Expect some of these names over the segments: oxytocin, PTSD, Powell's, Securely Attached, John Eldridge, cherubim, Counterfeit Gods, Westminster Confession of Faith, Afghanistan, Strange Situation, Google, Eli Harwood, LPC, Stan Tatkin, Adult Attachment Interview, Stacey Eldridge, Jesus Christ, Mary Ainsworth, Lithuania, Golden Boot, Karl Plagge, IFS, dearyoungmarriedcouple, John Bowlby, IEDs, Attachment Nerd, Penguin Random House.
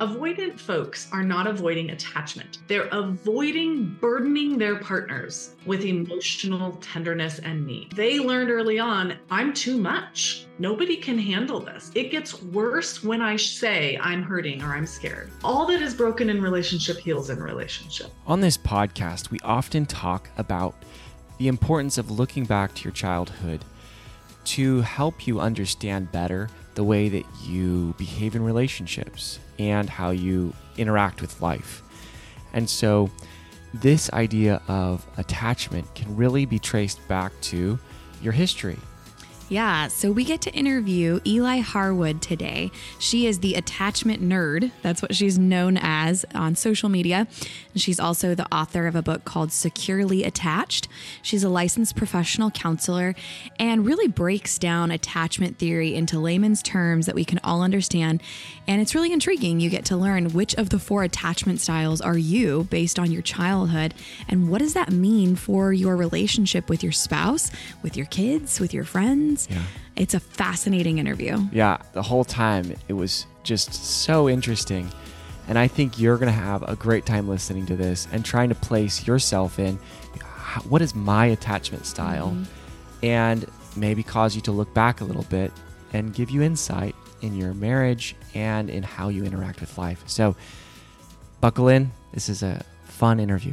Avoidant folks are not avoiding attachment. They're avoiding burdening their partners with emotional tenderness and need. They learned early on, I'm too much. Nobody can handle this. It gets worse when I say I'm hurting or I'm scared. All that is broken in relationship heals in relationship. On this podcast, we often talk about the importance of looking back to your childhood to help you understand better the way that you behave in relationships and how you interact with life. And so this idea of attachment can really be traced back to your history. Yeah, so we get to interview Eli Harwood today. She is the Attachment Nerd. That's what she's known as on social media. And she's also the author of a book called Securely Attached. She's a licensed professional counselor and really breaks down attachment theory into layman's terms that we can all understand. And it's really intriguing. You get to learn which of the 4 attachment styles are you based on your childhood. And what does that mean for your relationship with your spouse, with your kids, with your friends? Yeah. It's a fascinating interview. Yeah, the whole time it was just so interesting. And I think you're going to have a great time listening to this and trying to place yourself in what is my attachment style, and maybe cause you to look back a little bit and give you insight in your marriage and in how you interact with life. So buckle in. This is a fun interview.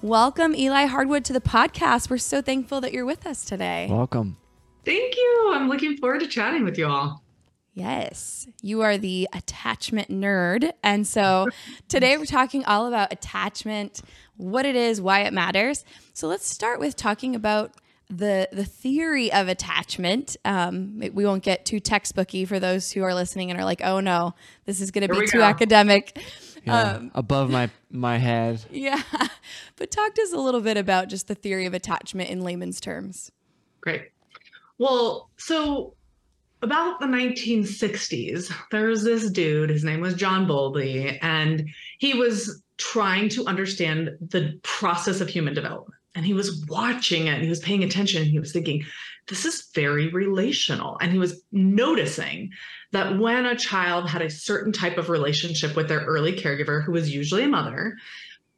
Welcome, Eli Harwood, to the podcast. We're so thankful that you're with us today. Welcome. Thank you. I'm looking forward to chatting with you all. Yes, you are the attachment nerd. And so today we're talking all about attachment, what it is, why it matters. So let's start with talking about the theory of attachment. We won't get too textbooky for those who are listening and are like, oh no, this is going to be too academic. Yeah, above my head. Yeah. But talk to us a little bit about just the theory of attachment in layman's terms. Great. Well, so about the 1960s, there was this dude, his name was John Bowlby, and he was trying to understand the process of human development. And he was watching it, and he was paying attention, and he was thinking, this is very relational. And he was noticing that when a child had a certain type of relationship with their early caregiver, who was usually a mother,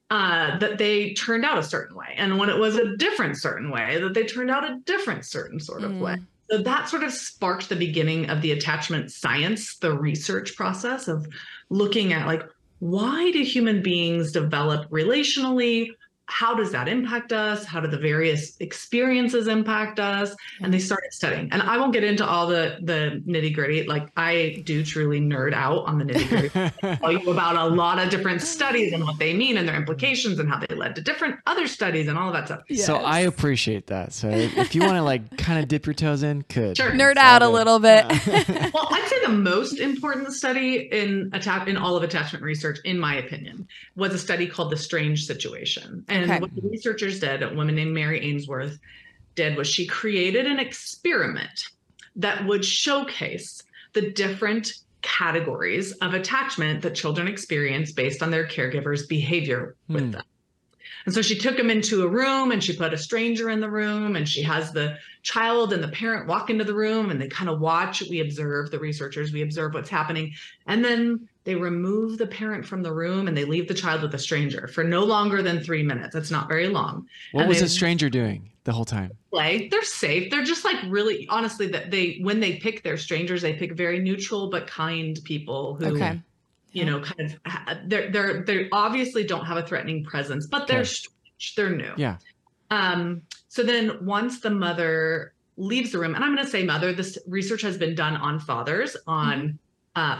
that they turned out a certain way. And when it was a different certain way, that they turned out a different certain sort of way. So that sort of sparked the beginning of the attachment science, the research process of looking at, like, why do human beings develop relationally? How does that impact us? How do the various experiences impact us? And they started studying. And I won't get into all the nitty gritty. Like, I do truly nerd out on the nitty gritty. I tell you about a lot of different studies and what they mean and their implications and how they led to different other studies and all of that stuff. Yes. So I appreciate that. So if you want to, like, kind of dip your toes in, could sure. Nerd out a little bit. Yeah. Well, I'd say the most important study in all of attachment research, in my opinion, was a study called the Strange Situation. And what the researchers did, a woman named Mary Ainsworth did, was she created an experiment that would showcase the different categories of attachment that children experience based on their caregiver's behavior with them. And so she took them into a room, and she put a stranger in the room, and she has the child and the parent walk into the room, and they kind of watch. We observe what's happening. And then they remove the parent from the room, and they leave the child with a stranger for no longer than 3 minutes. That's not very long. What was the stranger doing the whole time? Play. They're safe. They're just, like, really, honestly, that when they pick their strangers, they pick very neutral but kind people who, you know, kind of, they obviously don't have a threatening presence, but they're strange. They're new. Yeah. So then once the mother leaves the room, and I'm going to say mother, this research has been done on fathers, on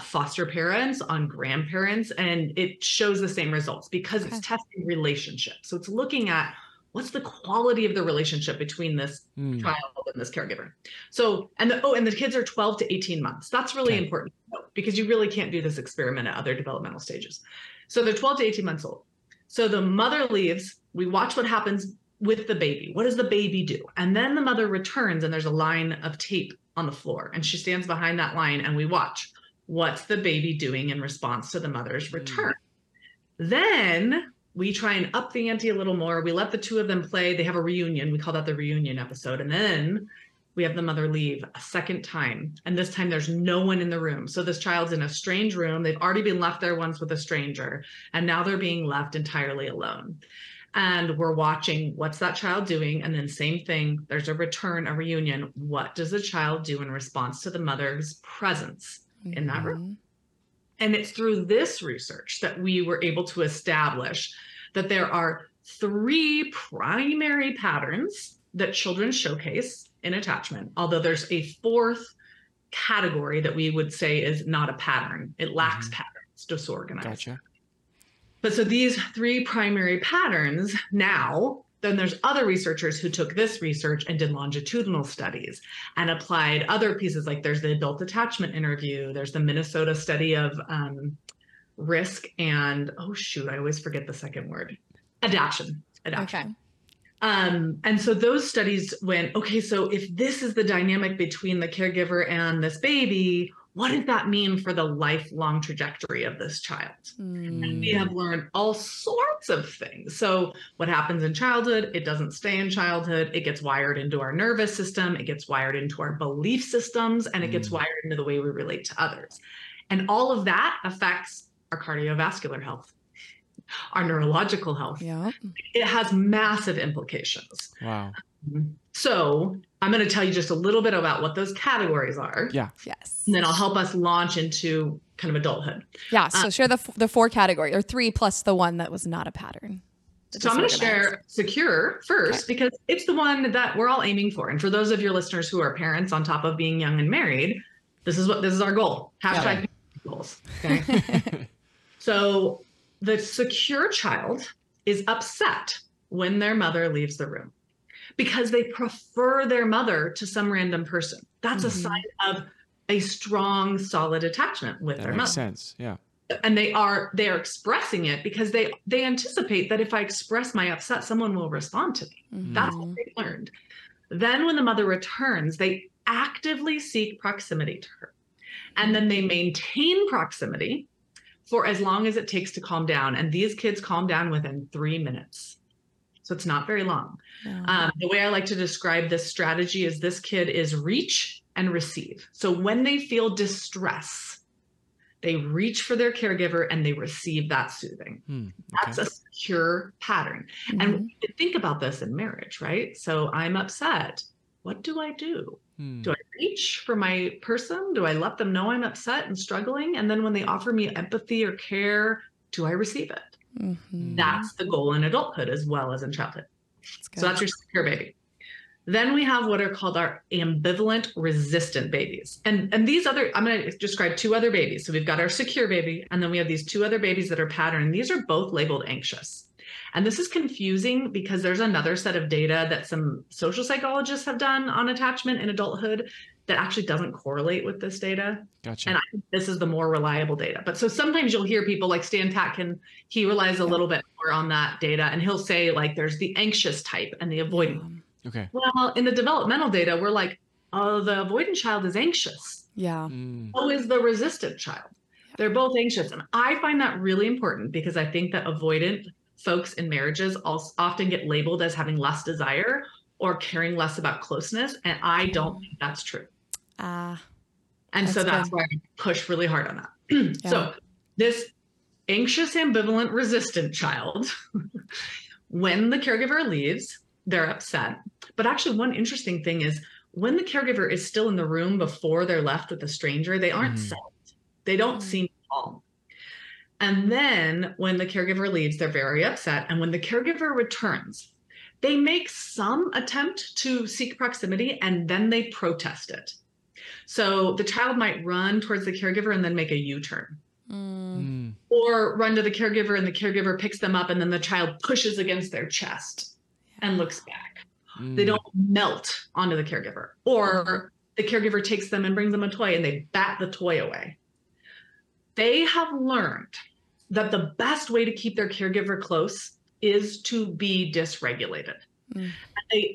foster parents, on grandparents, and it shows the same results because it's testing relationships. So it's looking at what's the quality of the relationship between this child and this caregiver. So, and the kids are 12 to 18 months. That's really important to note, because you really can't do this experiment at other developmental stages. So they're 12 to 18 months old. So the mother leaves, we watch what happens with the baby. What does the baby do? And then the mother returns, and there's a line of tape on the floor, and she stands behind that line, and we watch. What's the baby doing in response to the mother's return? Then we try and up the ante a little more. We let the two of them play. They have a reunion. We call that the reunion episode. And then we have the mother leave a second time. And this time there's no one in the room. So this child's in a strange room. They've already been left there once with a stranger, and now they're being left entirely alone. And we're watching, what's that child doing? And then same thing, there's a return, a reunion. What does the child do in response to the mother's presence mm-hmm. in that room? And it's through this research that we were able to establish that there are three primary patterns that children showcase in attachment, although there's a fourth category that we would say is not a pattern. It lacks mm-hmm. patterns, disorganized. Gotcha. But so these three primary patterns now, then there's other researchers who took this research and did longitudinal studies and applied other pieces. Like there's the Adult Attachment Interview. There's the Minnesota study of risk and, oh shoot, I always forget the second word. Adaption. Okay. And so those studies went, okay, so if this is the dynamic between the caregiver and this baby, what does that mean for the lifelong trajectory of this child? Mm. And we have learned all sorts of things. So what happens in childhood, it doesn't stay in childhood. It gets wired into our nervous system. It gets wired into our belief systems, and it gets wired into the way we relate to others. And all of that affects our cardiovascular health, our neurological health. Yeah. It has massive implications. Wow. So I'm going to tell you just a little bit about what those categories are. Yeah. Yes. And then I'll help us launch into kind of adulthood. Yeah. So share the four categories, or three plus the one that was not a pattern. So I'm going to share secure first, okay, because it's the one that we're all aiming for. And for those of your listeners who are parents, on top of being young and married, this is our goal. # goals. Okay. So the secure child is upset when their mother leaves the room because they prefer their mother to some random person. That's mm-hmm. a sign of a strong, solid attachment with their mother. That makes sense, yeah. And they are expressing it because they anticipate that if I express my upset, someone will respond to me. Mm-hmm. That's what they learned. Then when the mother returns, they actively seek proximity to her. And then they maintain proximity for as long as it takes to calm down. And these kids calm down within 3 minutes. So it's not very long. Yeah. The way I like to describe this strategy is this kid is reach and receive. So when they feel distress, they reach for their caregiver and they receive that soothing. Okay. That's a secure pattern. Mm-hmm. And think about this in marriage, right? So I'm upset. What do I do? Do I reach for my person? Do I let them know I'm upset and struggling? And then when they offer me empathy or care, do I receive it? Mm-hmm. That's the goal in adulthood as well as in childhood. So that's your secure baby. Then we have what are called our ambivalent resistant babies. And these other, I'm going to describe two other babies. So we've got our secure baby, and then we have these two other babies that are patterned. These are both labeled anxious. And this is confusing because there's another set of data that some social psychologists have done on attachment in adulthood that actually doesn't correlate with this data. Gotcha. And I think this is the more reliable data. But so sometimes you'll hear people like Stan Tatkin, he relies a little bit more on that data. And he'll say like, there's the anxious type and the avoidant. Okay. Well, in the developmental data, we're like, oh, the avoidant child is anxious. Yeah. So is the resistant child. They're both anxious. And I find that really important because I think that avoidant folks in marriages often get labeled as having less desire or caring less about closeness. And I don't think that's true. And so that's why I push really hard on that. Yeah. So this anxious, ambivalent, resistant child, when the caregiver leaves, they're upset. But actually one interesting thing is when the caregiver is still in the room before they're left with a stranger, they aren't settled. They don't seem calm. And then when the caregiver leaves, they're very upset. And when the caregiver returns, they make some attempt to seek proximity and then they protest it. So the child might run towards the caregiver and then make a U-turn. Or run to the caregiver and the caregiver picks them up and then the child pushes against their chest and looks back. They don't melt onto the caregiver. Or the caregiver takes them and brings them a toy and they bat the toy away. They have learned that the best way to keep their caregiver close is to be dysregulated.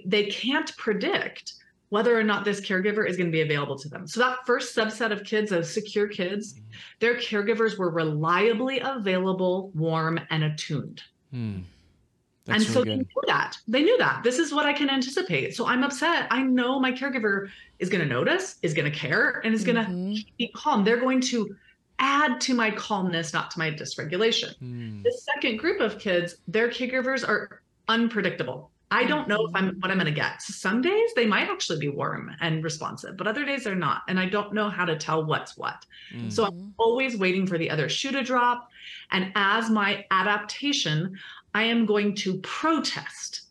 They can't predict whether or not this caregiver is going to be available to them. So that first subset of kids, those secure kids, their caregivers were reliably available, warm, and attuned. That's and so really they knew that. They knew that. This is what I can anticipate. So I'm upset. I know my caregiver is going to notice, is going to care, and is going to be calm. They're going to add to my calmness, not to my dysregulation. Mm. The second group of kids, their caregivers are unpredictable. I don't know if I'm what I'm going to get. So some days they might actually be warm and responsive, but other days they're not. And I don't know how to tell what's what. Mm. So I'm always waiting for the other shoe to drop. And as my adaptation, I am going to protest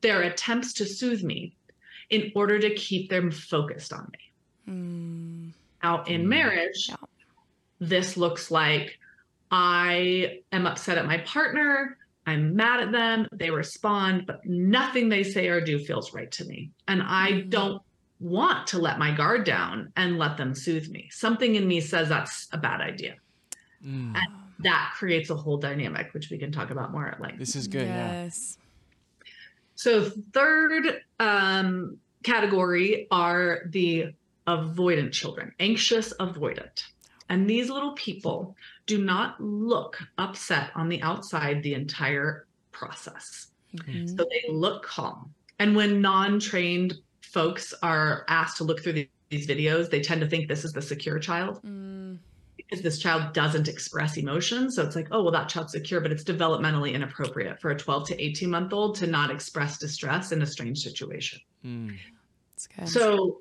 their attempts to soothe me in order to keep them focused on me. Mm. Out in marriage, this looks like I am upset at my partner. I'm mad at them. They respond, but nothing they say or do feels right to me. And I don't want to let my guard down and let them soothe me. Something in me says that's a bad idea. Mm. And that creates a whole dynamic, which we can talk about more at length. This is good. Yes. Yeah. So third category are the avoidant children, anxious avoidant. And these little people do not look upset on the outside the entire process. Mm-hmm. So they look calm. And when non-trained folks are asked to look through these videos, they tend to think this is the secure child. Mm. Because this child doesn't express emotions. So it's like, oh, well, that child's secure, but it's developmentally inappropriate for a 12 to 18 month old to not express distress in a strange situation. Mm. That's good. So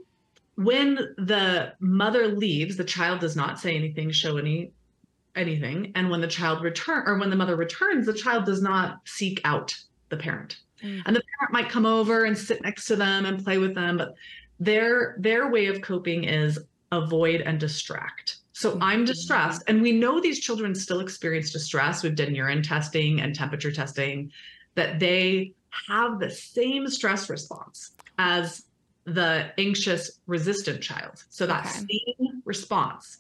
when the mother leaves, the child does not say anything, show anything. And when the child returns, the child does not seek out the parent. Mm. And the parent might come over and sit next to them and play with them, but their way of coping is avoid and distract. So I'm distressed. And we know these children still experience distress. We've done urine testing and temperature testing, that they have the same stress response as the anxious, resistant child. So that same response,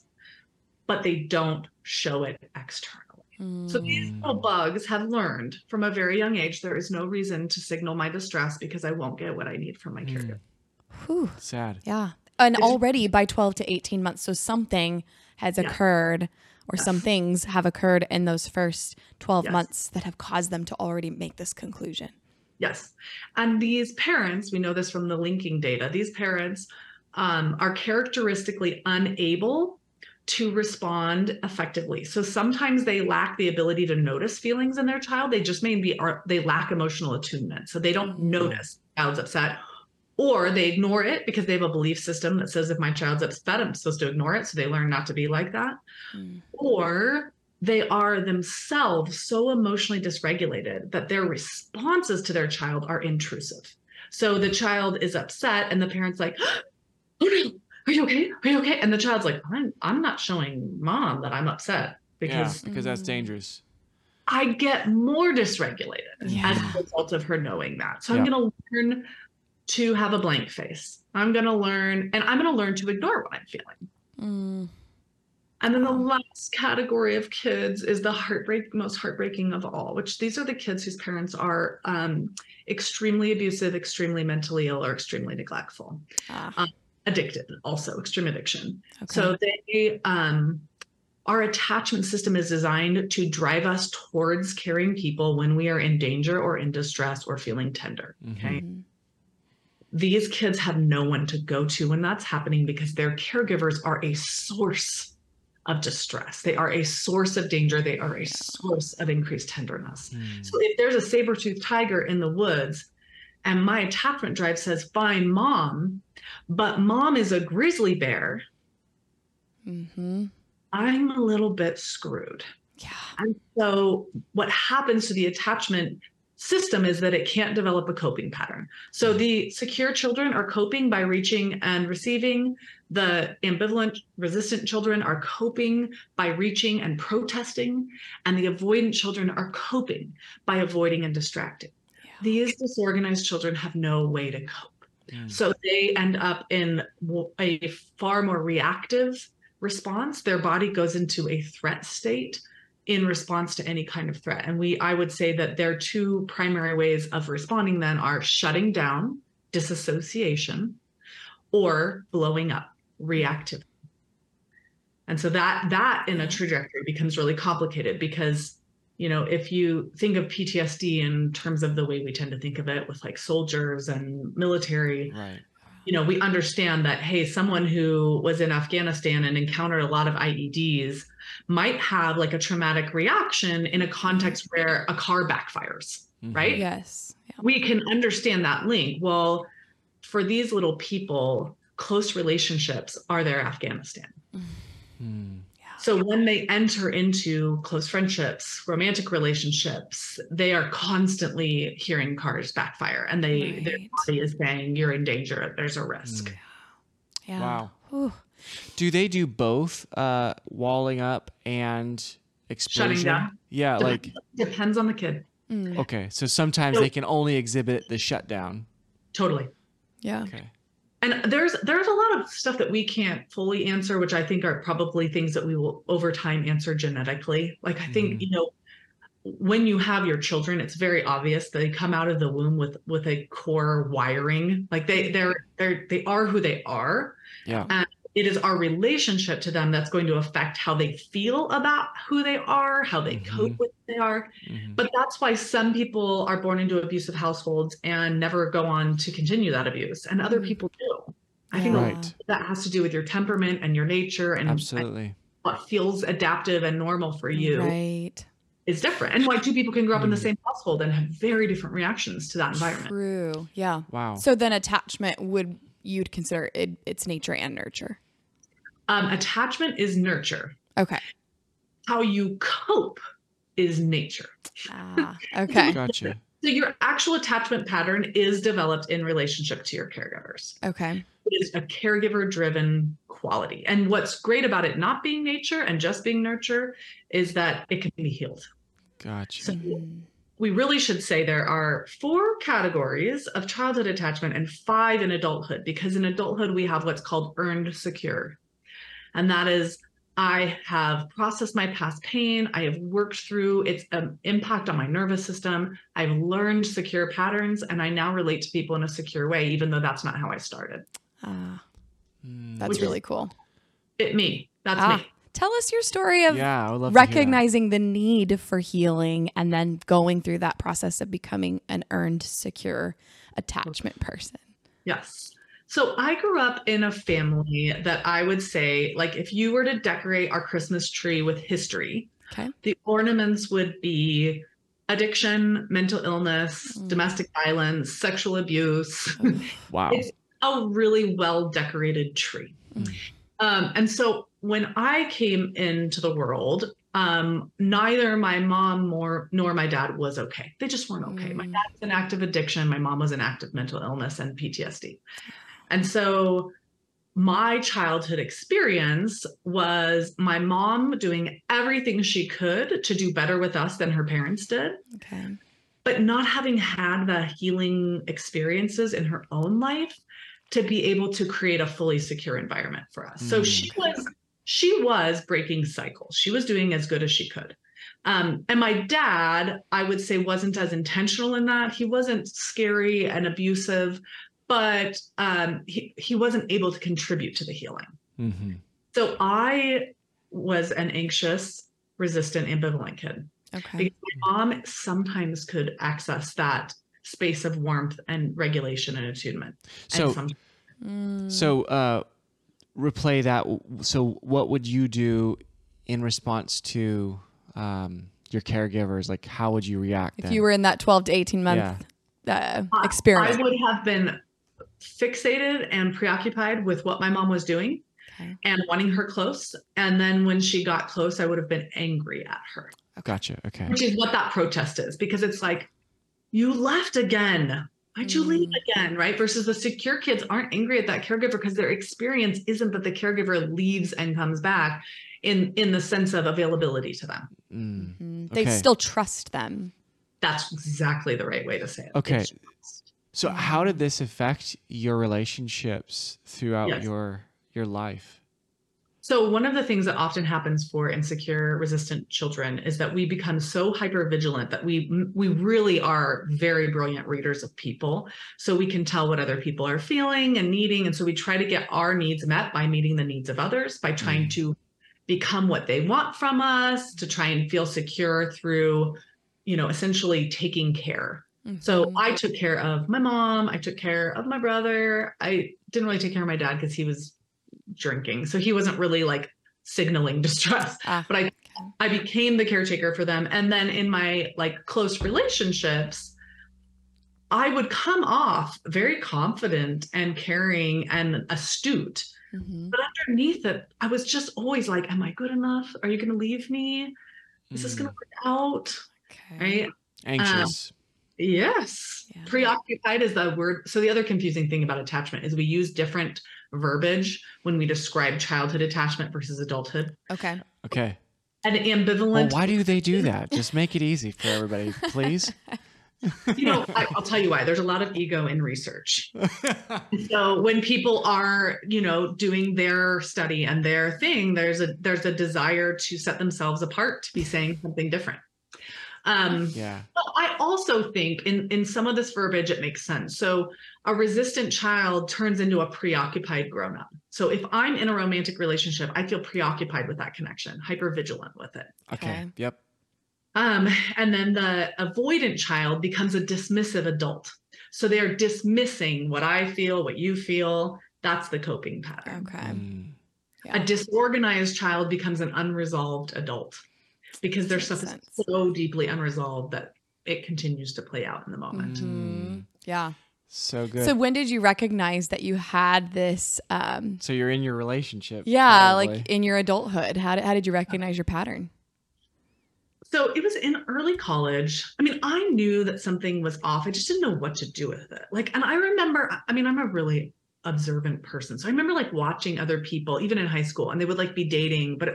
but they don't show it externally. Mm. So these little bugs have learned from a very young age, there is no reason to signal my distress because I won't get what I need from my caregiver. Whew. Sad. Yeah. And already by 12 to 18 months, so something has occurred or some things have occurred in those first 12 months that have caused them to already make this conclusion. Yes. And these parents, we know this from the linking data, these parents are characteristically unable to respond effectively. So sometimes they lack the ability to notice feelings in their child. They just they lack emotional attunement. So they don't notice the child's upset. Or they ignore it because they have a belief system that says if my child's upset, I'm supposed to ignore it. So they learn not to be like that. Mm. Or they are themselves so emotionally dysregulated that their responses to their child are intrusive. So the child is upset and the parent's like, oh no, are you okay? Are you okay? And the child's like, I'm not showing mom that I'm upset because that's dangerous. I get more dysregulated as a result of her knowing that. So I'm going to learn to have a blank face. I'm going to learn to ignore what I'm feeling. Mm. And then the last category of kids is the most heartbreaking of all, which these are the kids whose parents are extremely abusive, extremely mentally ill, or extremely neglectful. Addicted, also extreme addiction. Okay. So they, our attachment system is designed to drive us towards caring people when we are in danger or in distress or feeling tender. Mm-hmm. Okay. These kids have no one to go to when that's happening because their caregivers are a source of distress. They are a source of danger. They are a source of increased tenderness. Mm. So if there's a saber-toothed tiger in the woods and my attachment drive says, fine, mom, but mom is a grizzly bear, I'm a little bit screwed. Yeah. And so what happens to the attachment system is that it can't develop a coping pattern. So the secure children are coping by reaching and receiving. The ambivalent, resistant children are coping by reaching and protesting. And the avoidant children are coping by avoiding and distracting. Yeah. These disorganized children have no way to cope. Yeah. So they end up in a far more reactive response. Their body goes into a threat state in response to any kind of threat. And I would say that their two primary ways of responding then are shutting down, disassociation, or blowing up, reactive. And so that in a trajectory becomes really complicated because you know, if you think of PTSD in terms of the way we tend to think of it with like soldiers and military, right. You know, we understand that, hey, someone who was in Afghanistan and encountered a lot of IEDs might have like a traumatic reaction in a context where a car backfires, mm-hmm. right? Yes. Yeah. We can understand that link. Well, for these little people, close relationships are their Afghanistan. Mm-hmm. So when they enter into close friendships, romantic relationships, they are constantly hearing cars backfire, and they right. their body is saying, you're in danger, there's a risk. Yeah. Wow. Ooh. Do they do both walling up and explosion? Shutting down? Yeah, like depends on the kid. Mm. Okay. So sometimes they can only exhibit the shutdown. Totally. Yeah. Okay. And there's a lot of stuff that we can't fully answer, which I think are probably things that we will over time answer genetically. Like, I think, mm-hmm. you know, when you have your children, it's very obvious they come out of the womb with a core wiring. Like they are who they are. Yeah. And it is our relationship to them that's going to affect how they feel about who they are, how they mm-hmm. cope with who they are. Mm-hmm. But that's why some people are born into abusive households and never go on to continue that abuse. And other people do. I think right. that has to do with your temperament and your nature and, absolutely. And what feels adaptive and normal for you right. is different. And like two people can grow up mm-hmm. in the same household and have very different reactions to that environment. True. Yeah. Wow. So then attachment would, you'd consider its nature and nurture. Attachment is nurture. Okay. How you cope is nature. Ah, okay. Gotcha. So your actual attachment pattern is developed in relationship to your caregivers. Okay. It is a caregiver-driven quality. And what's great about it not being nature and just being nurture is that it can be healed. Gotcha. So we really should say there are 4 categories of childhood attachment and 5 in adulthood, because in adulthood we have what's called earned secure. And that is, I have processed my past pain. I have worked through its impact on my nervous system. I've learned secure patterns, and I now relate to people in a secure way, even though that's not how I started. That's really cool. That's me. Tell us your story of recognizing the need for healing and then going through that process of becoming an earned secure attachment person. Yes. So I grew up in a family that I would say, like, if you were to decorate our Christmas tree with history, okay. the ornaments would be addiction, mental illness, domestic violence, sexual abuse. Oh, wow. It's a really well decorated tree. Mm. And so when I came into the world, neither my mom nor my dad was okay. They just weren't okay. My dad was an active addiction. My mom was an active mental illness and PTSD. And so my childhood experience was my mom doing everything she could to do better with us than her parents did. Okay. But not having had the healing experiences in her own life to be able to create a fully secure environment for us. So she was breaking cycles. She was doing as good as she could. And my dad, I would say, wasn't as intentional in that. He wasn't scary and abusive, but he wasn't able to contribute to the healing. Mm-hmm. So I was an anxious, resistant, ambivalent kid. Okay. Because my mom sometimes could access that space of warmth and regulation and attunement. So replay that. So what would you do in response to your caregivers? Like, how would you react then? If you were in that 12 to 18 month experience? I would have been fixated and preoccupied with what my mom was doing and wanting her close. And then when she got close, I would have been angry at her. Gotcha. Okay. Which is what that protest is, because it's like, you left again. Why'd you leave again? Right. Versus the secure kids aren't angry at that caregiver because their experience isn't that the caregiver leaves and comes back in the sense of availability to them. Mm-hmm. Okay. They still trust them. That's exactly the right way to say it. Okay. So how did this affect your relationships throughout your life? So one of the things that often happens for insecure, resistant children is that we become so hypervigilant that we really are very brilliant readers of people. So we can tell what other people are feeling and needing. And so we try to get our needs met by meeting the needs of others, by trying to become what they want from us, to try and feel secure through, you know, essentially taking care. Mm-hmm. So I took care of my mom. I took care of my brother. I didn't really take care of my dad because he was drinking. So he wasn't really like signaling distress, but I became the caretaker for them. And then in my like close relationships, I would come off very confident and caring and astute, mm-hmm. but underneath it, I was just always like, am I good enough? Are you going to leave me? Is this going to work out? Okay. Right? Anxious. Yes. Yeah. Preoccupied is the word. So the other confusing thing about attachment is we use different verbiage when we describe childhood attachment versus adulthood. Okay. Okay. And ambivalent. Well, why do they do that? Just make it easy for everybody, please. You know, I'll tell you why. There's a lot of ego in research. So when people are, you know, doing their study and their thing, there's a desire to set themselves apart, to be saying something different. Yeah. But I also think in some of this verbiage, it makes sense. So a resistant child turns into a preoccupied grown-up. So if I'm in a romantic relationship, I feel preoccupied with that connection, hypervigilant with it. Okay. Yep. And then the avoidant child becomes a dismissive adult. So they're dismissing what I feel, what you feel. That's the coping pattern. Okay. Yeah. A disorganized child becomes an unresolved adult because their stuff is so deeply unresolved that it continues to play out in the moment. Mm. Yeah. So good. So when did you recognize that you had this? So you're in your relationship. Yeah. Probably. Like in your adulthood. How did you recognize your pattern? So it was in early college. I mean, I knew that something was off. I just didn't know what to do with it. Like, and I remember, I mean, I'm a really observant person. So I remember like watching other people, even in high school, and they would like be dating, but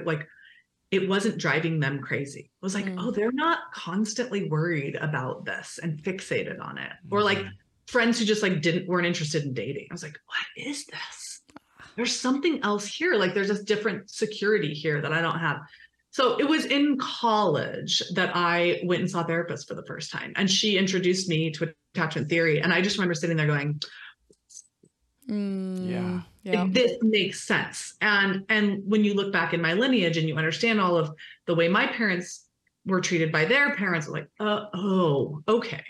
it wasn't driving them crazy. It was like, oh, they're not constantly worried about this and fixated on it. Mm-hmm. Or like friends who just like weren't interested in dating. I was like, what is this? There's something else here. Like there's this different security here that I don't have. So it was in college that I went and saw a therapist for the first time. And she introduced me to attachment theory. And I just remember sitting there going, yeah. This makes sense. And when you look back in my lineage and you understand all of the way my parents were treated by their parents, like, oh, okay,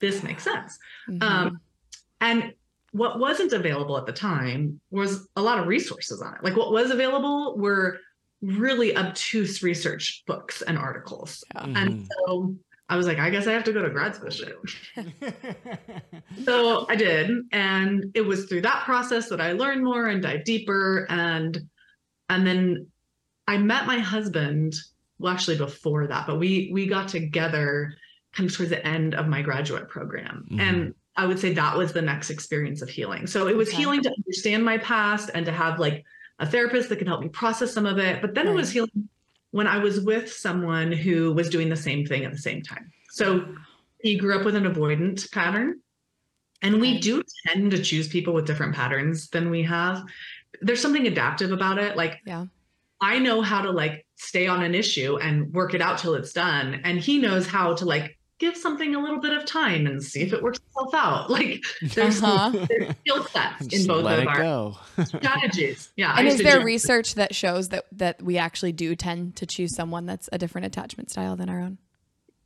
this makes sense. Mm-hmm. And what wasn't available at the time was a lot of resources on it. Like what was available were really obtuse research books and articles. Yeah. Mm-hmm. And so I was like, I guess I have to go to grad school. So I did. And it was through that process that I learned more and dive deeper. And then I met my husband, well, actually before that, but we got together kind of towards the end of my graduate program. Mm-hmm. And I would say that was the next experience of healing. So it was healing to understand my past and to have like a therapist that can help me process some of it. But then it was healing when I was with someone who was doing the same thing at the same time. So he grew up with an avoidant pattern, and we do tend to choose people with different patterns than we have. There's something adaptive about it. Like I know how to like stay on an issue and work it out till it's done. And he knows how to like give something a little bit of time and see if it works itself out. Like there's skill sets in both of our strategies. Yeah. And is there research that shows that we actually do tend to choose someone that's a different attachment style than our own?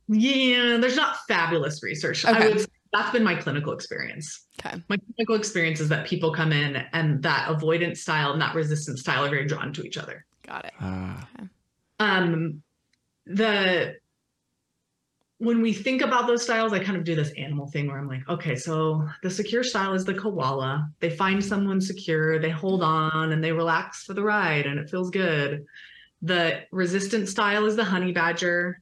Yeah. There's not fabulous research. Okay. I would say that's been my clinical experience. Okay. My clinical experience is that people come in and that avoidance style and that resistance style are very drawn to each other. Got it. Okay. When we think about those styles, I kind of do this animal thing where I'm like, okay, so the secure style is the koala. They find someone secure, they hold on and they relax for the ride and it feels good. The resistant style is the honey badger.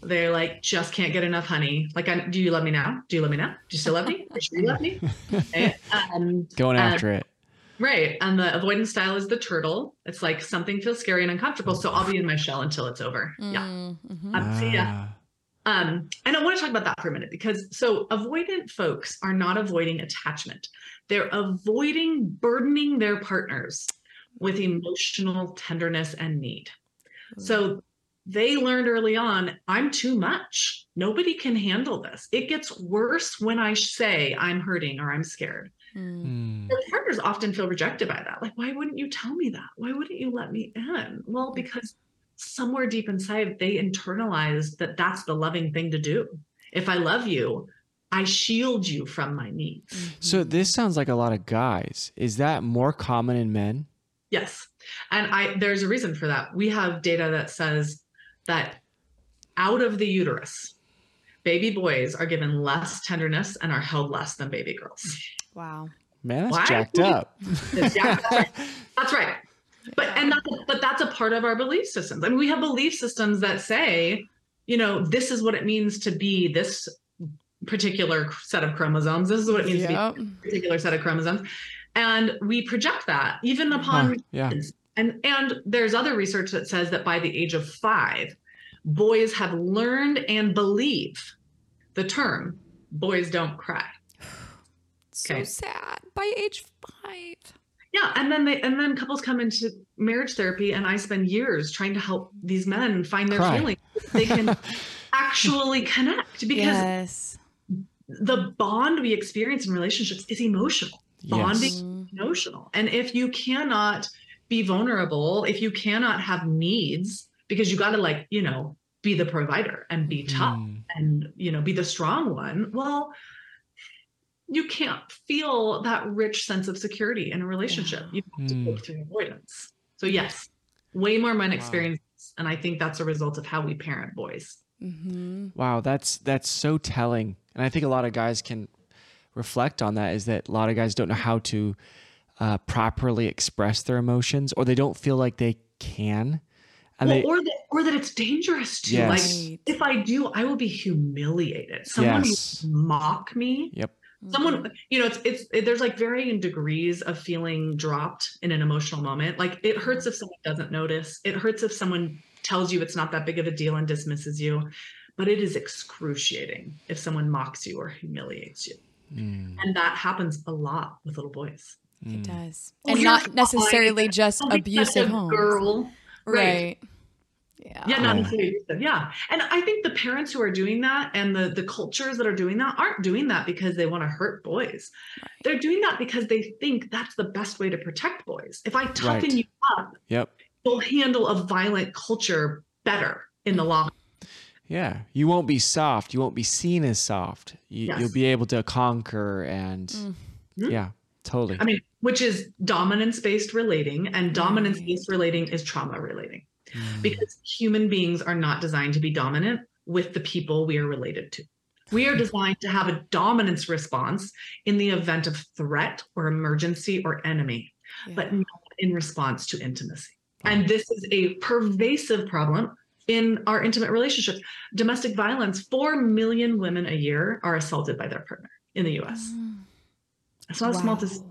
They're like, just can't get enough honey. Like, do you love me now? Do you love me now? Do you still love me? Do you love me? Okay. Going after it. Right. And the avoidance style is the turtle. It's like something feels scary and uncomfortable. So I'll be in my shell until it's over. Yeah. Mm-hmm. And I want to talk about that for a minute because so avoidant folks are not avoiding attachment. They're avoiding burdening their partners with emotional tenderness and need. So they learned early on, I'm too much. Nobody can handle this. It gets worse when I say I'm hurting or I'm scared. Mm. And partners often feel rejected by that. Like, why wouldn't you tell me that? Why wouldn't you let me in? Well, because somewhere deep inside, they internalize that that's the loving thing to do. If I love you, I shield you from my needs. Mm-hmm. So this sounds like a lot of guys. Is that more common in men? Yes. And there's a reason for that. We have data that says that out of the uterus, baby boys are given less tenderness and are held less than baby girls. Wow. Man, that's jacked up. That's jacked up. That's right. Yeah. But that's a part of our belief systems. I mean, we have belief systems that say, you know, this is what it means to be this particular set of chromosomes. This is what it means to be this particular set of chromosomes. And we project that even upon kids. And there's other research that says that by the age of 5, boys have learned and believe the term "boys don't cry." Okay. So sad. By age 5. Yeah. And then couples come into marriage therapy, and I spend years trying to help these men find their feelings. They can actually connect, because the bond we experience in relationships is emotional. Bonding is emotional. And if you cannot be vulnerable, if you cannot have needs, because you got to, like, you know, be the provider and be tough and, you know, be the strong one. Well, you can't feel that rich sense of security in a relationship. You have to go through avoidance. So yes, way more men experience this, and I think that's a result of how we parent boys. Mm-hmm. Wow, that's so telling. And I think a lot of guys can reflect on that, is that a lot of guys don't know how to properly express their emotions, or they don't feel like they can. And or that it's dangerous to, like, if I do, I will be humiliated. Someone will mock me. Yep. Someone, you know, there's like varying degrees of feeling dropped in an emotional moment. Like, it hurts if someone doesn't notice. It hurts if someone tells you it's not that big of a deal and dismisses you, but it is excruciating if someone mocks you or humiliates you. Mm. And that happens a lot with little boys. It does. Well, and not necessarily just abusive homes. Girl. Right. Yeah. Yeah, and I think the parents who are doing that, and the cultures that are doing that, aren't doing that because they want to hurt boys. Right. They're doing that because they think that's the best way to protect boys. If I toughen you up, you'll handle a violent culture better in the long run. Yeah. You won't be soft. You won't be seen as soft. You'll be able to conquer and totally. I mean, which is dominance-based relating, and dominance-based relating is trauma relating. Because human beings are not designed to be dominant with the people we are related to. We are designed to have a dominance response in the event of threat or emergency or enemy, but not in response to intimacy. And this is a pervasive problem in our intimate relationships. Domestic violence, 4 million women a year are assaulted by their partner in the US. It's not a small disease.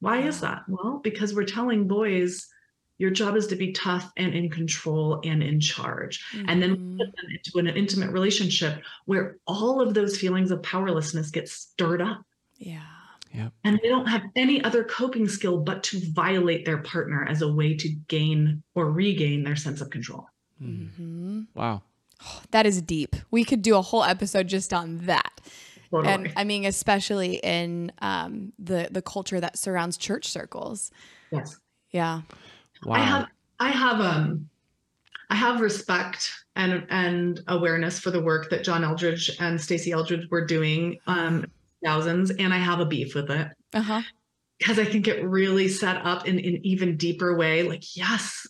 Why is that? Well, because we're telling boys, your job is to be tough and in control and in charge. Mm-hmm. And then put them into an intimate relationship where all of those feelings of powerlessness get stirred up. Yeah. Yep. And they don't have any other coping skill but to violate their partner as a way to gain or regain their sense of control. Mm-hmm. Wow. Oh, that is deep. We could do a whole episode just on that. Totally. And I mean, especially in the culture that surrounds church circles. Yes. Yeah. Wow. I have respect and awareness for the work that John Eldridge and Stacey Eldridge were doing, thousands. And I have a beef with it, because I think it really set up in an even deeper way. Like, yes,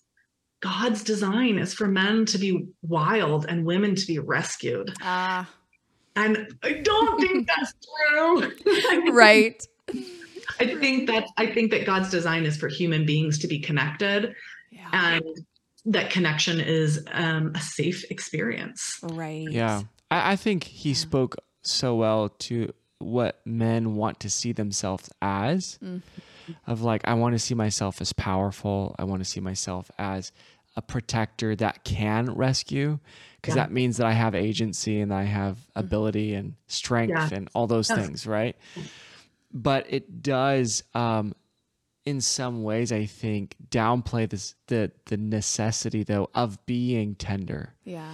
God's design is for men to be wild and women to be rescued. And I don't think that's true. Right. I think that God's design is for human beings to be connected, and that connection is a safe experience. Right. Yeah. I think he spoke so well to what men want to see themselves as, of like, I want to see myself as powerful. I want to see myself as a protector that can rescue, because that means that I have agency and I have ability and strength and all those things. Right. But it does, in some ways, I think, downplay this the necessity, though, of being tender. Yeah.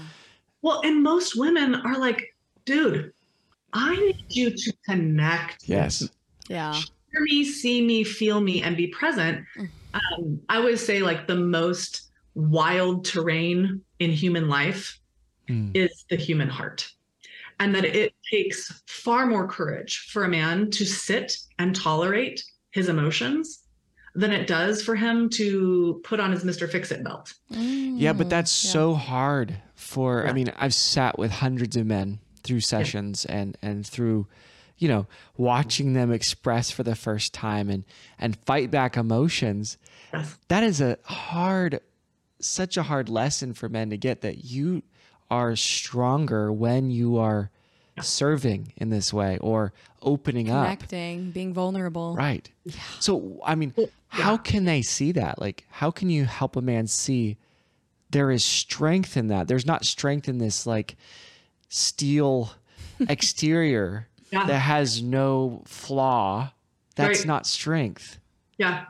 Well, and most women are like, dude, I need you to connect. Yes. Yeah. Hear me, see me, feel me, and be present. I always say, like, the most wild terrain in human life is the human heart. And that it takes far more courage for a man to sit and tolerate his emotions than it does for him to put on his Mr. Fix-It belt. Yeah, but that's so hard for, I mean, I've sat with hundreds of men through sessions and through, you know, watching them express for the first time and fight back emotions. That is a hard, such a hard lesson for men to get, that you are stronger when you are serving in this way or opening up. Connecting, being vulnerable. Right. Yeah. So, I mean, how can they see that? Like, how can you help a man see there is strength in that? There's not strength in this, like, steel exterior that has no flaw. That's not strength. Yeah.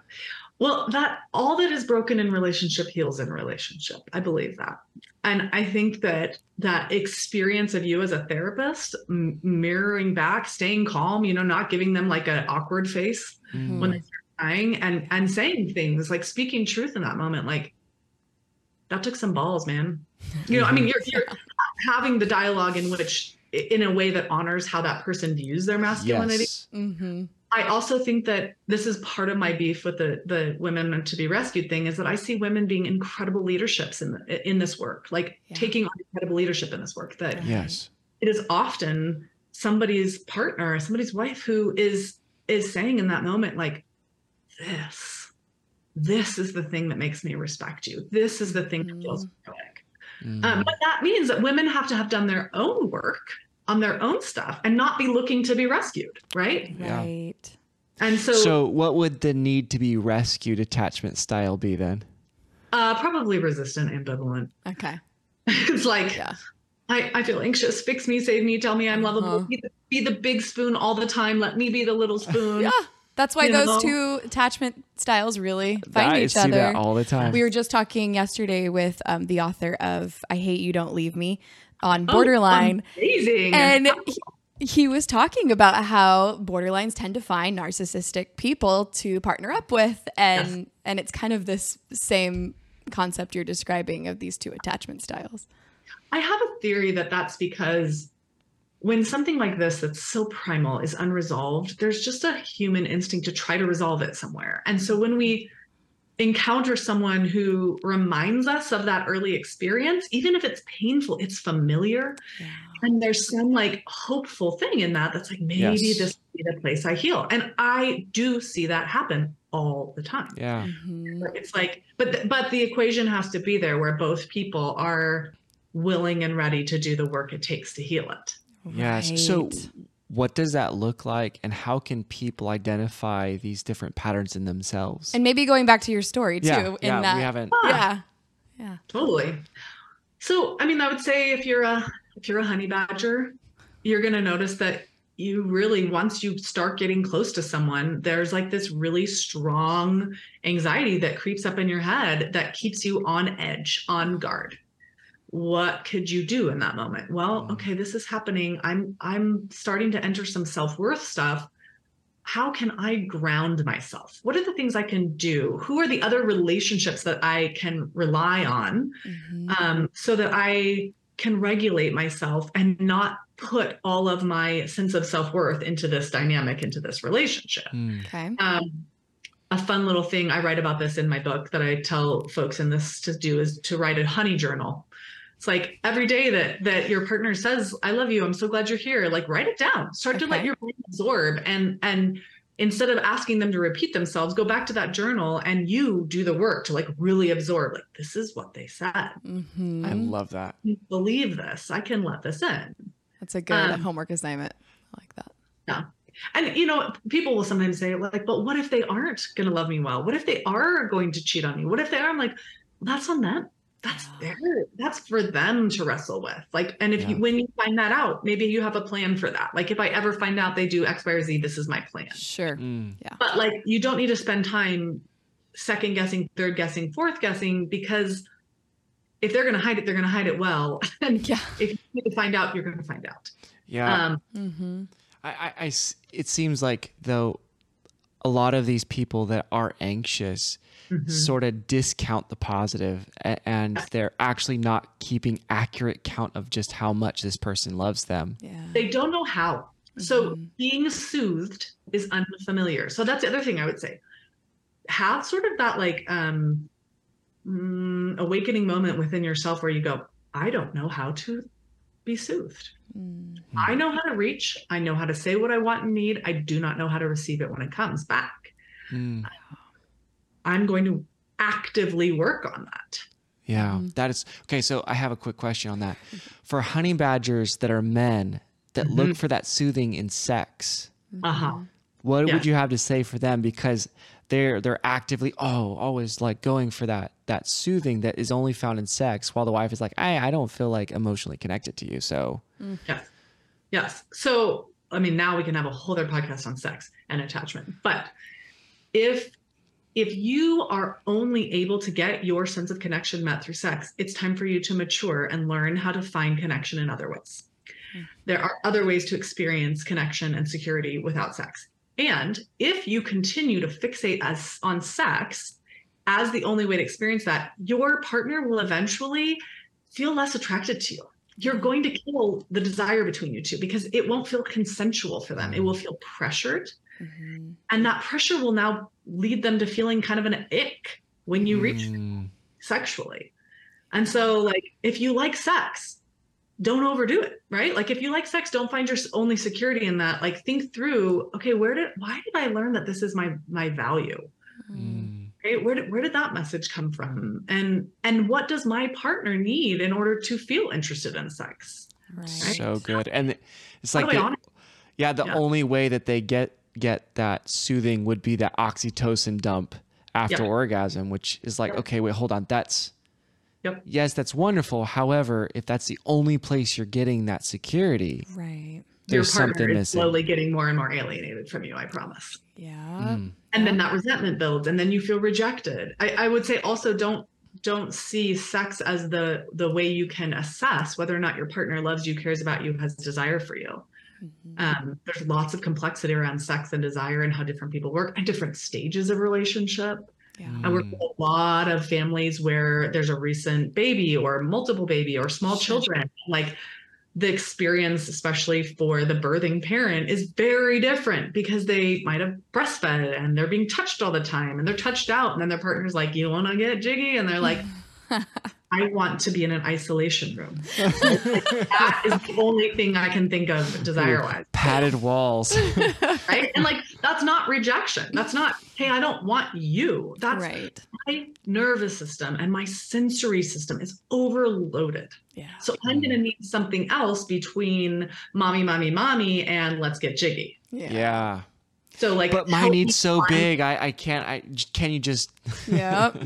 Well, that all that is broken in relationship heals in relationship. I believe that. And I think that that experience of you as a therapist, mirroring back, staying calm, you know, not giving them like an awkward face when they start crying, and saying things like speaking truth in that moment, like, that took some balls, man. You know, I mean, you're having the dialogue in which, in a way that honors how that person views their masculinity. Yes. Mm-hmm. I also think that this is part of my beef with the women meant to be rescued thing, is that I see women being incredible leaderships in this work, like taking on incredible leadership in this work, that it is often somebody's partner, somebody's wife, who is saying in that moment, like, this is the thing that makes me respect you. This is the thing that feels heroic. But that means that women have to have done their own work on their own stuff and not be looking to be rescued. Right. Right. And so what would the need to be rescued attachment style be then? Probably resistant, ambivalent. Okay. It's like, I feel anxious. Fix me, save me, tell me I'm lovable. Be the big spoon all the time. Let me be the little spoon. Yeah. That's why those two attachment styles really find each other. I see that all the time. We were just talking yesterday with the author of I Hate You, Don't Leave Me on Borderline. Amazing. And he was talking about how borderlines tend to find narcissistic people to partner up with. And it's kind of this same concept you're describing of these two attachment styles. I have a theory that that's because when something like this that's so primal is unresolved, there's just a human instinct to try to resolve it somewhere. And so when we encounter someone who reminds us of that early experience, even if it's painful, it's familiar. Yeah. And there's some like hopeful thing in that that's like, maybe this will be the place I heal. And I do see that happen all the time. Yeah. Mm-hmm. It's like, but the equation has to be there where both people are willing and ready to do the work it takes to heal it. Yes. Right. So what does that look like, and how can people identify these different patterns in themselves? And maybe going back to your story too. Yeah, totally. So, I mean, I would say if you're a honey badger, you're going to notice that you really, once you start getting close to someone, there's like this really strong anxiety that creeps up in your head that keeps you on edge, on guard. What could you do in that moment? Well, okay, this is happening. I'm starting to enter some self-worth stuff. How can I ground myself? What are the things I can do? Who are the other relationships that I can rely on so that I can regulate myself and not put all of my sense of self-worth into this dynamic, into this relationship? Okay. A fun little thing, I write about this in my book, that I tell folks in this to do, is to write a honey journal. It's like every day that your partner says, I love you, I'm so glad you're here, like, write it down. Start to let your brain absorb. And instead of asking them to repeat themselves, go back to that journal and you do the work to like really absorb, like, this is what they said. Mm-hmm. I love that. I believe this. I can let this in. That's a good homework assignment. I like that. Yeah. And, you know, people will sometimes say, like, but what if they aren't going to love me well? What if they are going to cheat on me? What if they are? I'm like, that's on them. That's for them to wrestle with. Like, and if when you find that out, maybe you have a plan for that. Like, if I ever find out they do X, Y, or Z, this is my plan. Sure. Yeah. But like, you don't need to spend time second guessing, third guessing, fourth guessing, because if they're going to hide it, they're going to hide it well. And if you need to find out, you're going to find out. Yeah. It seems like, though, a lot of these people that are anxious sort of discount the positive, and they're actually not keeping accurate count of just how much this person loves them. Yeah. They don't know how. So being soothed is unfamiliar. So that's the other thing I would say. Have sort of that like awakening moment within yourself where you go, I don't know how to be soothed. I know how to reach. I know how to say what I want and need. I do not know how to receive it when it comes back. I'm going to actively work on that. Yeah, that is okay. So I have a quick question on that. For honey badgers that are men that look for that soothing in sex, what would you have to say for them? Because they're actively, always like going for that soothing that is only found in sex, while the wife is like, I don't feel like emotionally connected to you. So yes. So, I mean, now we can have a whole other podcast on sex and attachment, but if you are only able to get your sense of connection met through sex, it's time for you to mature and learn how to find connection in other ways. There are other ways to experience connection and security without sex. And if you continue to fixate on sex as the only way to experience that, your partner will eventually feel less attracted to you. You're going to kill the desire between you two because it won't feel consensual for them. It will feel pressured. And that pressure will now lead them to feeling kind of an ick when you reach them sexually. And so like, if you like sex, don't overdo it, right? Like if you like sex, don't find your only security in that. Like think through, okay, why did I learn that this is my value? Right? Where did that message come from? And what does my partner need in order to feel interested in sex? Right. So good. And it's like, the only way that they get that soothing would be that oxytocin dump after orgasm, which is like, okay, wait, hold on. That's, yes, that's wonderful. However, if that's the only place you're getting that security, right, there's your partner something is missing. Slowly getting more and more alienated from you, I promise. Yeah. And then that resentment builds and then you feel rejected. I would say also don't see sex as the way you can assess whether or not your partner loves you, cares about you, has desire for you. There's lots of complexity around sex and desire and how different people work at different stages of relationship. Yeah. I work with a lot of families where there's a recent baby or multiple baby or small children. Like the experience, especially for the birthing parent, is very different because they might have breastfed and they're being touched all the time and they're touched out. And then their partner's like, you want to get jiggy? And they're like, I want to be in an isolation room. That is the only thing I can think of desire-wise. Padded walls. Right? And like, that's not rejection. That's not, hey, I don't want you. That's right. My nervous system and my sensory system is overloaded. Yeah. So I'm going to need something else between mommy, and let's get jiggy. Yeah. So like, but my need's so big. Can you just. Yep.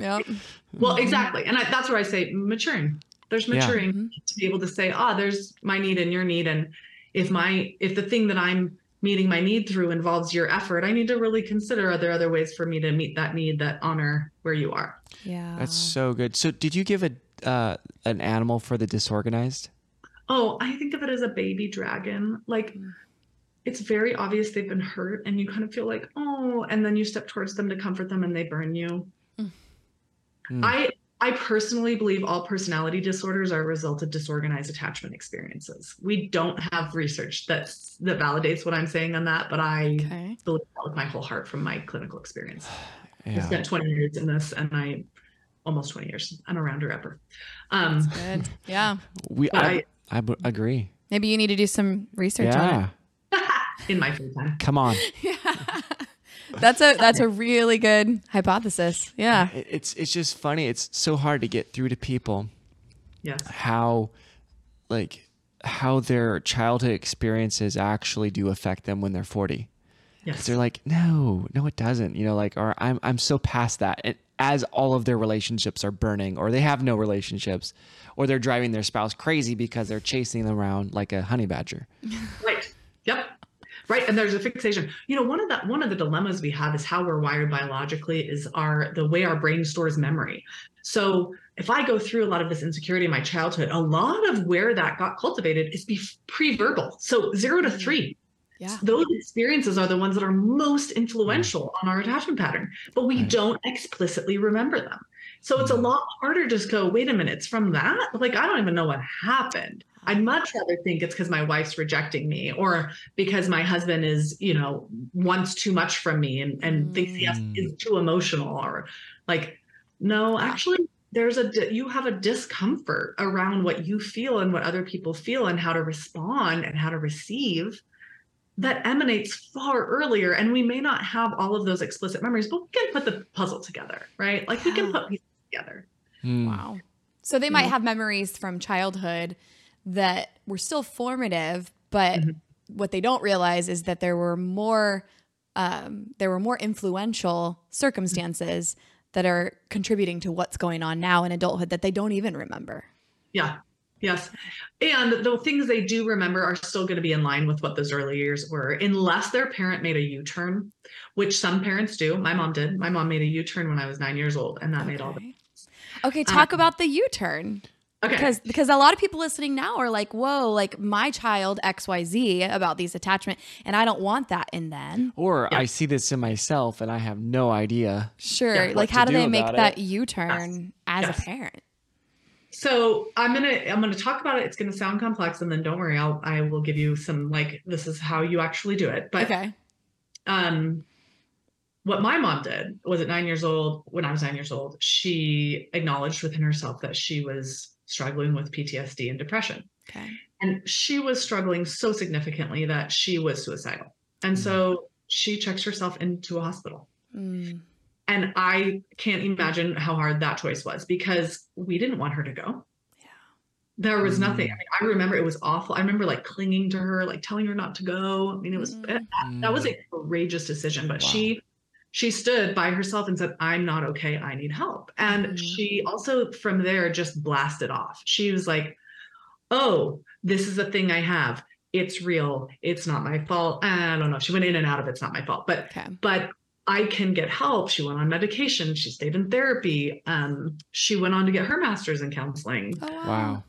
Well, exactly. And that's where I say maturing. There's maturing to be able to say, there's my need and your need. And if the thing that I'm meeting my need through involves your effort, I need to really consider other ways for me to meet that need that honor where you are. Yeah. That's so good. So did you give an animal for the disorganized? Oh, I think of it as a baby dragon. Like it's very obvious they've been hurt and you kind of feel like, and then you step towards them to comfort them and they burn you. I personally believe all personality disorders are a result of disorganized attachment experiences. We don't have research that validates what I'm saying on that, but I believe that with my whole heart from my clinical experience. I spent 20 years in this and almost 20 years. I'm a rounder-upper. That's good. Yeah. I agree. Maybe you need to do some research on it. In my free time. Come on. Yeah. That's a really good hypothesis. Yeah. It's just funny. It's so hard to get through to people. Yes. How their childhood experiences actually do affect them when they're 40. Yes. 'Cause they're like, no, it doesn't. You know, like, or I'm so past that. And as all of their relationships are burning, or they have no relationships, or they're driving their spouse crazy because they're chasing them around like a honey badger. Right. Yep. Right. And there's a fixation. You know, one of the dilemmas we have is how we're wired biologically is the way our brain stores memory. So if I go through a lot of this insecurity in my childhood, a lot of where that got cultivated is pre-verbal. So 0 to 3. Yeah. Those experiences are the ones that are most influential on our attachment pattern, but we don't explicitly remember them. So it's a lot harder to just go, wait a minute, it's from that? Like, I don't even know what happened. I'd much rather think it's because my wife's rejecting me or because my husband is, you know, wants too much from me and thinks he is too emotional, or like, no, actually there's you have a discomfort around what you feel and what other people feel and how to respond and how to receive that emanates far earlier. And we may not have all of those explicit memories, but we can put the puzzle together, right? Like we can put pieces together. Wow. So they might have memories from childhood that were still formative, but what they don't realize is that there were more influential circumstances that are contributing to what's going on now in adulthood that they don't even remember. Yeah. Yes. And the things they do remember are still going to be in line with what those early years were, unless their parent made a U-turn, which some parents do. My mom did. My mom made a U-turn when I was 9 years old, and that made all the difference. Okay. Talk about the U-turn. Okay. Because a lot of people listening now are like, whoa, like my child XYZ about these attachment, and I don't want that in them. Or I see this in myself and I have no idea. Sure. Yeah, like how do they make that U-turn as a parent? So I'm gonna talk about it. It's gonna sound complex, and then don't worry, I will give you some, like, this is how you actually do it. But what my mom did was, at 9 years old, when I was 9 years old, she acknowledged within herself that she was struggling with PTSD and depression. Okay. And she was struggling so significantly that she was suicidal. And so she checked herself into a hospital. Mm. And I can't imagine how hard that choice was, because we didn't want her to go. Yeah. There was nothing. I mean, I remember it was awful. I remember like clinging to her, like telling her not to go. I mean, it was, that was a courageous decision, but she stood by herself and said, I'm not okay. I need help. And she also from there just blasted off. She was like, oh, this is a thing I have. It's real. It's not my fault. I don't know. She went in and out of it's not my fault, but I can get help. She went on medication. She stayed in therapy. She went on to get her master's in counseling. Oh, wow.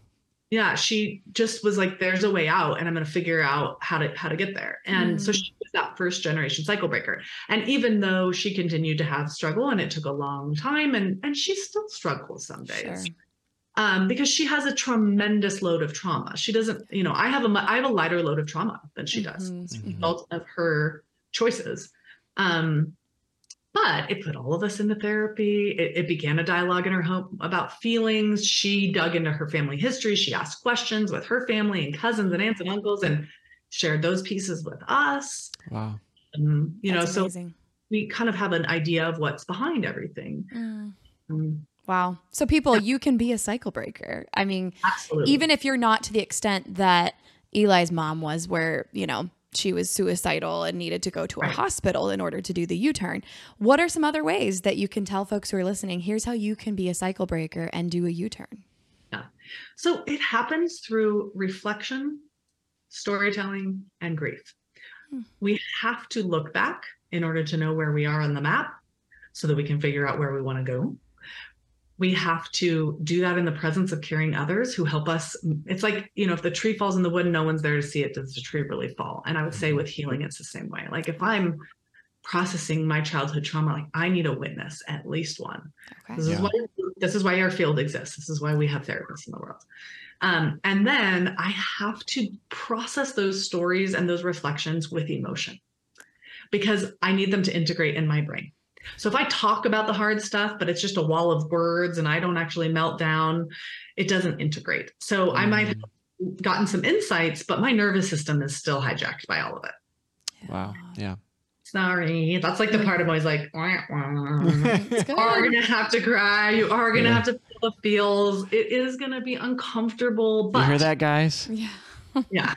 Yeah. She just was like, there's a way out, and I'm going to figure out how to get there. And so she was that first generation cycle breaker. And even though she continued to have struggle, and it took a long time, and she still struggles some days, because she has a tremendous load of trauma. She doesn't, you know, I have a lighter load of trauma than she does as a result of her choices. But it put all of us into therapy. It began a dialogue in her home about feelings. She dug into her family history. She asked questions with her family and cousins and aunts and uncles and shared those pieces with us. Wow. So amazing. We kind of have an idea of what's behind everything. Wow. So people, you can be a cycle breaker. I mean, absolutely. Even if you're not to the extent that Eli's mom was, where, you know, she was suicidal and needed to go to a hospital in order to do the U-turn. What are some other ways that you can tell folks who are listening, here's how you can be a cycle breaker and do a U-turn? Yeah. So it happens through reflection, storytelling, and grief. We have to look back in order to know where we are on the map so that we can figure out where we want to go. We have to do that in the presence of caring others who help us. It's like, you know, if the tree falls in the wood and no one's there to see it, does the tree really fall? And I would say with healing, it's the same way. Like if I'm processing my childhood trauma, like I need a witness, at least one. Okay. This is why our field exists. This is why we have therapists in the world. And then I have to process those stories and those reflections with emotion, because I need them to integrate in my brain. So if I talk about the hard stuff, but it's just a wall of words and I don't actually melt down, it doesn't integrate. So I might have gotten some insights, but my nervous system is still hijacked by all of it. Wow. Yeah. Sorry. That's like the part I'm always like, wah, wah. You are going to have to cry. You are going to have to feel the feels. It is going to be uncomfortable. But you hear that, guys? Yeah. Yeah.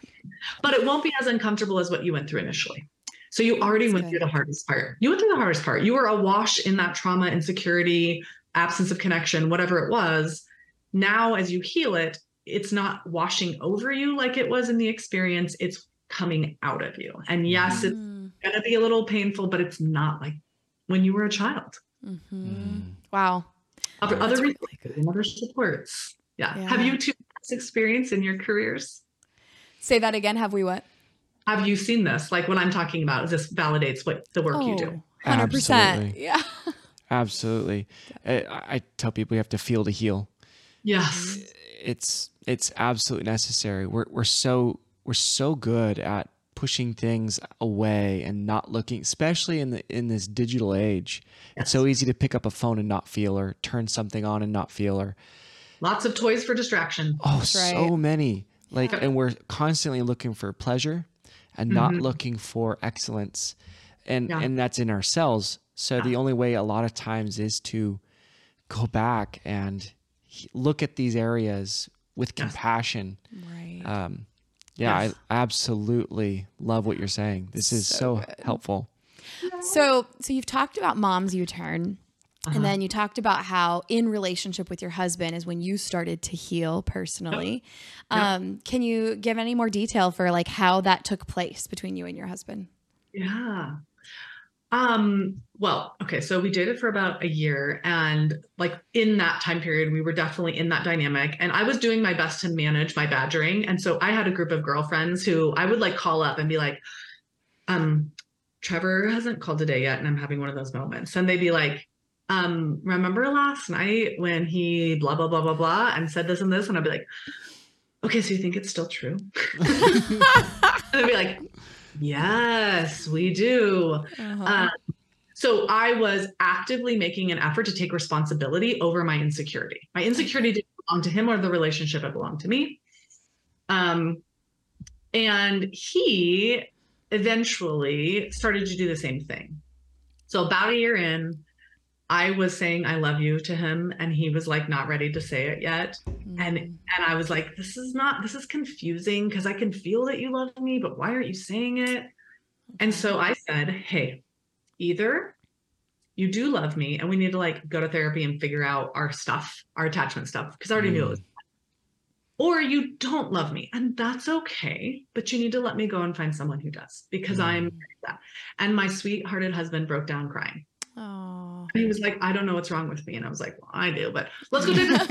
But it won't be as uncomfortable as what you went through initially. So you already went through the hardest part. You went through the hardest part. You were awash in that trauma, insecurity, absence of connection, whatever it was. Now, as you heal it, it's not washing over you like it was in the experience. It's coming out of you. And yes, it's going to be a little painful, but it's not like when you were a child. Wow. Other resources and other supports. Yeah. Have you two experienced in your careers? Say that again. Have we what? have you seen this? Like what I'm talking about, this validates what the work you do. 100%. Absolutely. Yeah. Absolutely. I tell people you have to feel to heal. Yes. It's absolutely necessary. We're so good at pushing things away and not looking, especially in this digital age. Yes. It's so easy to pick up a phone and not feel, or turn something on and not feel, or lots of toys for distraction. Oh, right. So many. Like, yeah. And we're constantly looking for pleasure and not looking for excellence. And that's in ourselves. So the only way a lot of times is to go back and look at these areas with compassion. Right. I absolutely love what you're saying. This is so helpful. So you've talked about Mom's U-turn. Uh-huh. And then you talked about how in relationship with your husband is when you started to heal personally. Can you give any more detail for like how that took place between you and your husband? Yeah. So we dated for about a year, and like in that time period, we were definitely in that dynamic, and I was doing my best to manage my badgering. And so I had a group of girlfriends who I would like call up and be like, Trevor hasn't called today yet. And I'm having one of those moments. And they'd be like, remember last night when he blah, blah, blah, blah, blah, and said this and this. And I'd be like, okay, so you think it's still true? And I'd be like, yes, we do. Uh-huh. So I was actively making an effort to take responsibility over my insecurity. My insecurity didn't belong to him or the relationship. It belonged to me. And he eventually started to do the same thing. So about a year in, I was saying, I love you to him. And he was like, not ready to say it yet. Mm. And I was like, this is confusing, because I can feel that you love me, but why aren't you saying it? Okay. And so I said, hey, either you do love me and we need to like go to therapy and figure out our stuff, our attachment stuff, because I already knew it was, or you don't love me and that's okay, but you need to let me go and find someone who does, because I'm that. And my sweethearted husband broke down crying. Oh. And he was like, I don't know what's wrong with me. And I was like, well, I do, but let's go do this.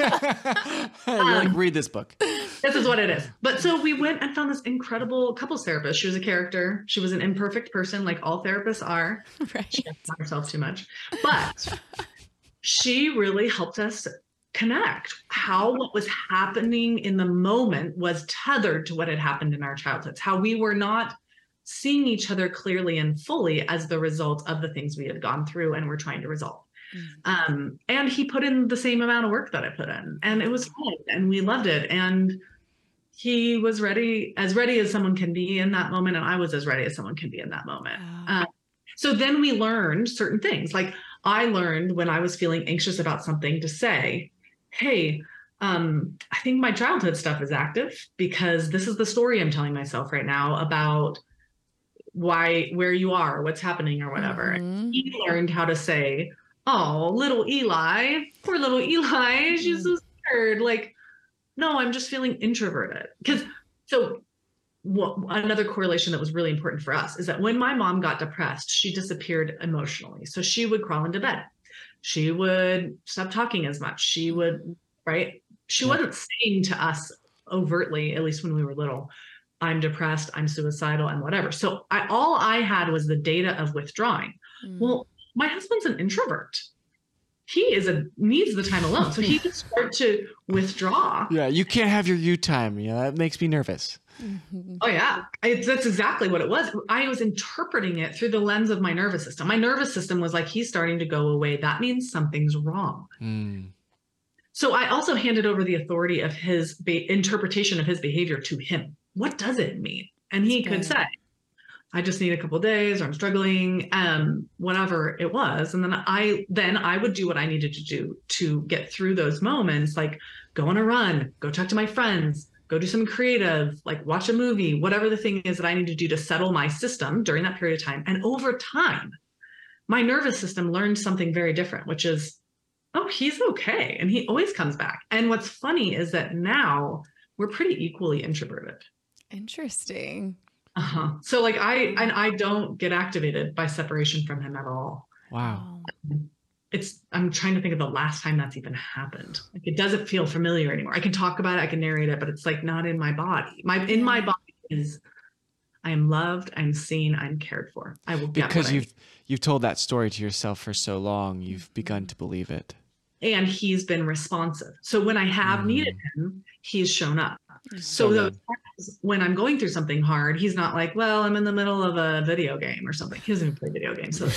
You're like, read this book. This is what it is. But so we went and found this incredible couples therapist. She was a character. She was an imperfect person, like all therapists are. Right. She doesn't love herself too much. But she really helped us connect how what was happening in the moment was tethered to what had happened in our childhoods, how we were not seeing each other clearly and fully as the result of the things we had gone through and were trying to resolve. And he put in the same amount of work that I put in, and it was fun and we loved it. And he was ready as someone can be in that moment. And I was as ready as someone can be in that moment. Wow. So then we learned certain things. Like I learned when I was feeling anxious about something to say, hey, I think my childhood stuff is active, because this is the story I'm telling myself right now about why, where you are, what's happening, or whatever. Mm-hmm. He learned how to say, oh, little Eli, poor little Eli, she's so scared. Like, no, I'm just feeling introverted. Another correlation that was really important for us is that when my mom got depressed, she disappeared emotionally. So she would crawl into bed. She would stop talking as much. She would, right? She wasn't saying to us overtly, at least when we were little, I'm depressed, I'm suicidal, and whatever. So all I had was the data of withdrawing. Mm. Well, my husband's an introvert. He needs the time alone. So he can start to withdraw. Yeah, you can't have your you time. Yeah, that makes me nervous. Mm-hmm. Oh, yeah. That's exactly what it was. I was interpreting it through the lens of my nervous system. My nervous system was like, he's starting to go away. That means something's wrong. Mm. So I also handed over the authority of his interpretation of his behavior to him. What does it mean? And he could say, I just need a couple of days, or I'm struggling, whatever it was. And then I would do what I needed to do to get through those moments. Like go on a run, go talk to my friends, go do some creative, like watch a movie, whatever the thing is that I need to do to settle my system during that period of time. And over time, my nervous system learned something very different, which is, oh, he's okay. And he always comes back. And what's funny is that now we're pretty equally introverted. Interesting. Uh-huh. So like I don't get activated by separation from him at all. Wow. I'm trying to think of the last time that's even happened. Like it doesn't feel familiar anymore. I can talk about it, I can narrate it, but it's like not in my body. In my body is I am loved, I'm seen, I'm cared for. I will get because you've told that story to yourself for so long, you've begun to believe it. And he's been responsive. So when I have needed him, he's shown up. So those times when I'm going through something hard, he's not like, well, I'm in the middle of a video game or something. He doesn't even play video games. So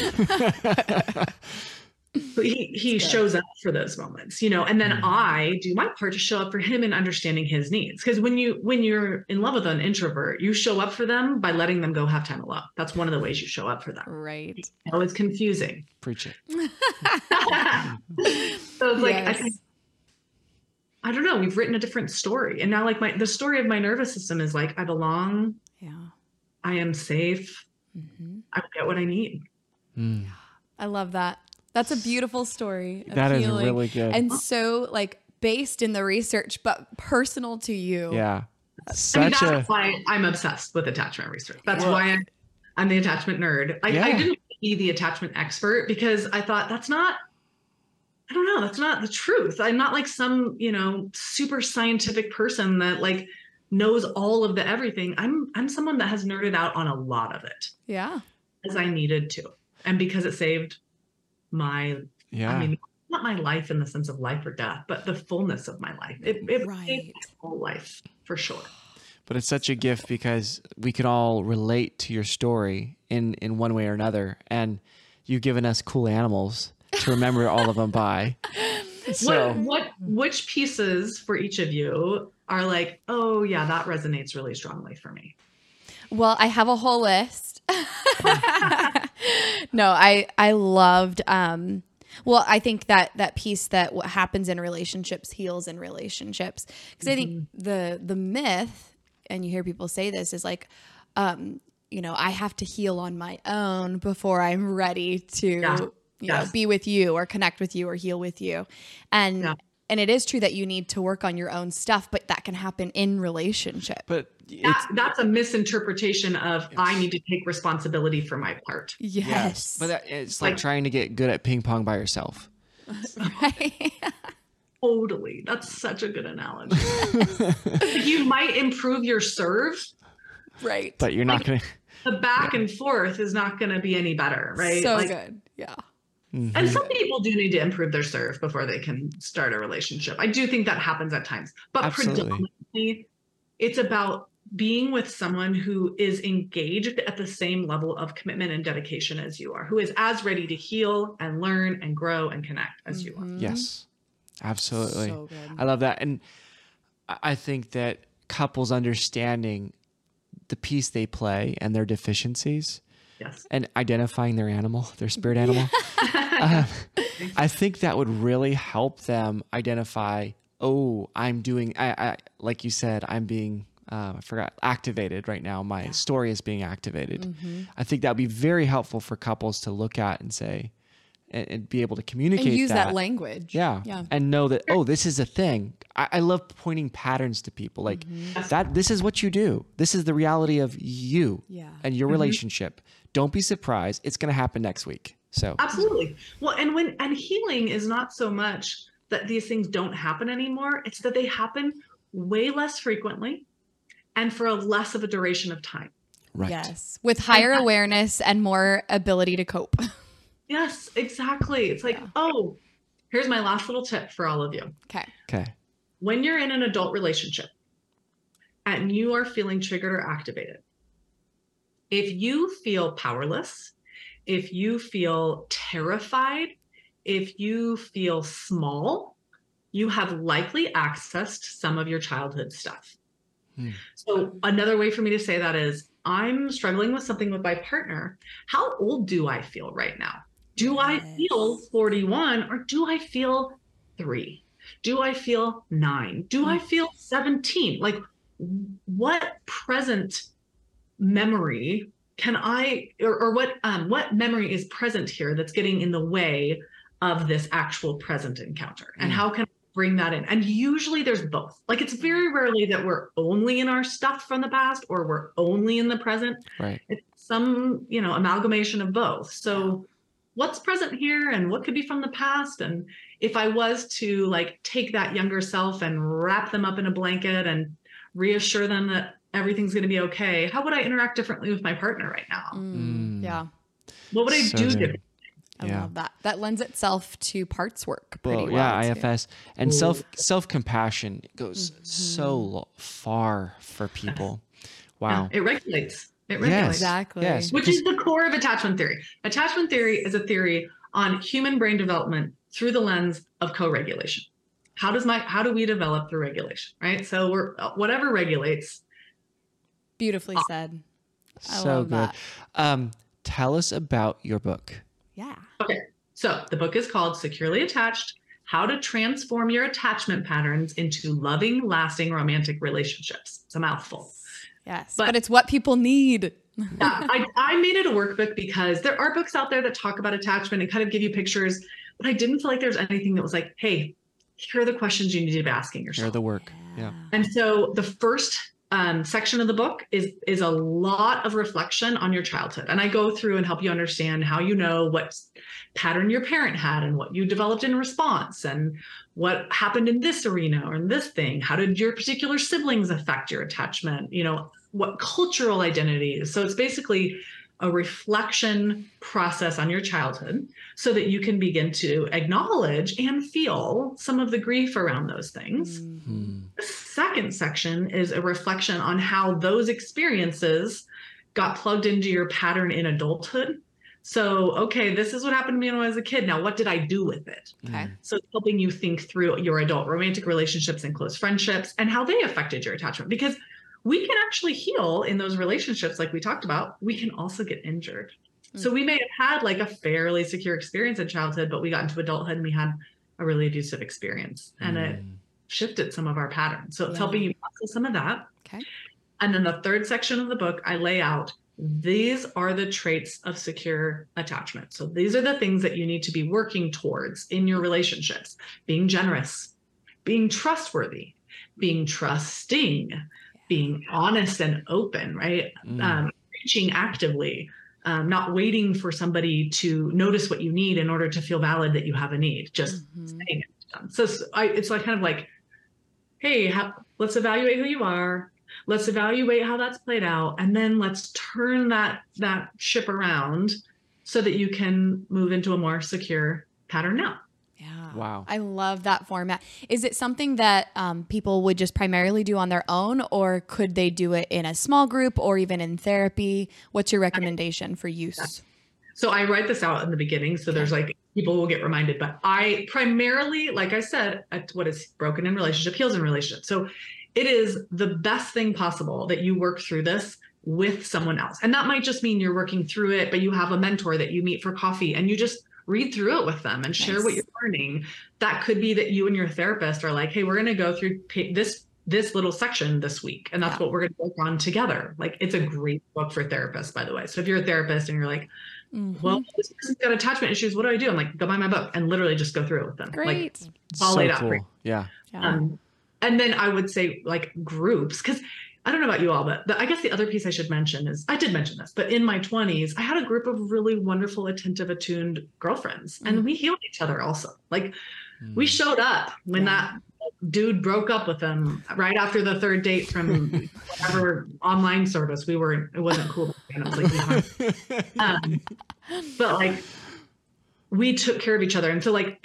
but he shows up for those moments, you know, and then I do my part to show up for him and understanding his needs. Because when you're in love with an introvert, you show up for them by letting them go have time alone. That's one of the ways you show up for them. Right. You know, it's confusing. Preach it. So it's like, yes. I don't know. We've written a different story. And now like the story of my nervous system is like, I belong. Yeah. I am safe. Mm-hmm. I get what I need. Mm. I love that. That's a beautiful story. That is really good. And so like based in the research, but personal to you. Yeah. That's why I'm obsessed with attachment research. That's why I'm the attachment nerd. I didn't want to be the attachment expert because I thought that's not the truth. I'm not like some, super scientific person that like knows all of the everything. I'm someone that has nerded out on a lot of it. Yeah. As I needed to. And because it saved not my life in the sense of life or death, but the fullness of my life. It right. My whole life for sure. But it's such a gift because we can all relate to your story in one way or another. And you've given us cool animals to remember all of them by. So which pieces for each of you are like, oh yeah, that resonates really strongly for me? Well, I have a whole list. No, I loved, I think that piece that what happens in relationships heals in relationships. Cause I think the myth, and you hear people say this is like, I have to heal on my own before I'm ready to, be with you or connect with you or heal with you. And, and it is true that you need to work on your own stuff, but that can happen in relationship. But that's a misinterpretation of I need to take responsibility for my part. Yes. But it's like trying to get good at ping pong by yourself. Right. Totally. That's such a good analogy. You might improve your serve. Right. But you're not going to. The back and forth is not going to be any better. Right. So good. Yeah. Mm-hmm. And some people do need to improve their serve before they can start a relationship. I do think that happens at times, but predominantly it's about being with someone who is engaged at the same level of commitment and dedication as you are, who is as ready to heal and learn and grow and connect as you are. Yes, absolutely. So I love that. And I think that couples understanding the piece they play and their deficiencies. Yes. And identifying their animal, their spirit animal. I think that would really help them identify, like you said, I'm being, activated right now. My story is being activated. Mm-hmm. I think that would be very helpful for couples to look at and say, and be able to communicate and use that language. Yeah. And know that, this is a thing. I love pointing patterns to people like that. This is what you do. This is the reality of you and your relationship. Don't be surprised. It's going to happen next week. So absolutely. Well, and healing is not so much that these things don't happen anymore. It's that they happen way less frequently and for a less of a duration of time. Right. Yes. With higher awareness and more ability to cope. Yes, exactly. It's like, here's my last little tip for all of you. Okay. When you're in an adult relationship and you are feeling triggered or activated, if you feel powerless, if you feel terrified, if you feel small, you have likely accessed some of your childhood stuff. Mm. So another way for me to say that is, I'm struggling with something with my partner. How old do I feel right now? Do I feel 41 or do I feel 3? Do I feel 9? Do I feel 17? Like what present memory can I, or what memory is present here that's getting in the way of this actual present encounter? And how can I bring that in? And usually there's both. Like it's very rarely that we're only in our stuff from the past or we're only in the present. Right. It's some, amalgamation of both. So what's present here and what could be from the past? And if I was to like take that younger self and wrap them up in a blanket and reassure them that everything's going to be okay. How would I interact differently with my partner right now? Mm. Yeah. What would I do differently? I love that. That lends itself to parts work. Well, IFS and self-compassion goes so far for people. Wow. Yeah, it regulates. Yes, exactly. Yes, which is the core of attachment theory. Attachment theory is a theory on human brain development through the lens of co-regulation. How do we develop through regulation, right? So whatever regulates. Beautifully said. I love that. Tell us about your book. Yeah. Okay. So the book is called Securely Attached, How to Transform Your Attachment Patterns into Loving, Lasting Romantic Relationships. It's a mouthful. Yes. But it's what people need. Yeah, I made it a workbook because there are books out there that talk about attachment and kind of give you pictures, but I didn't feel like there's anything that was like, hey, here are the questions you need to be asking yourself. Here are the work. Yeah. And so the first section of the book is a lot of reflection on your childhood. And I go through and help you understand how, you know, what pattern your parent had and what you developed in response and what happened in this arena or in this thing. How did your particular siblings affect your attachment? You know, what cultural identity is. So it's basically a reflection process on your childhood so that you can begin to acknowledge and feel some of the grief around those things. Mm-hmm. The second section is a reflection on how those experiences got plugged into your pattern in adulthood. So, okay, this is what happened to me when I was a kid. Now, what did I do with it? Okay. So it's helping you think through your adult romantic relationships and close friendships and how they affected your attachment, because we can actually heal in those relationships. Like we talked about, we can also get injured. Mm-hmm. So we may have had like a fairly secure experience in childhood, but we got into adulthood and we had a really abusive experience and it shifted some of our patterns. So it's helping you process some of that. Okay. And then the third section of the book, I lay out, these are the traits of secure attachment. So these are the things that you need to be working towards in your relationships: being generous, being trustworthy, being trusting, being honest and open, right? Reaching actively, not waiting for somebody to notice what you need in order to feel valid that you have a need, just saying it. So it's like kind of like, hey, let's evaluate who you are. Let's evaluate how that's played out. And then let's turn that ship around so that you can move into a more secure pattern now. Yeah. Wow. I love that format. Is it something that people would just primarily do on their own, or could they do it in a small group or even in therapy? What's your recommendation for use? So I write this out in the beginning. So there's like, people will get reminded, but I primarily, like I said, what is broken in relationship heals in relationship. So it is the best thing possible that you work through this with someone else. And that might just mean you're working through it, but you have a mentor that you meet for coffee and you just read through it with them and share what you're learning. That could be that you and your therapist are like, hey, we're going to go through this little section this week. And that's what we're going to work on together. Like, it's a great book for therapists, by the way. So if you're a therapist and you're like, well, this person's got attachment issues, what do I do? I'm like, go buy my book and literally just go through it with them. Great. Like, all so laid out. Cool. Yeah. And then I would say like groups, because I don't know about you all, but I guess the other piece I should mention is, I did mention this, but in my 20s, I had a group of really wonderful, attentive, attuned girlfriends, and we healed each other also. Like, we showed up when that dude broke up with them right after the third date from whatever online service we were. It wasn't cool. And I was like, but like, we took care of each other. And so like,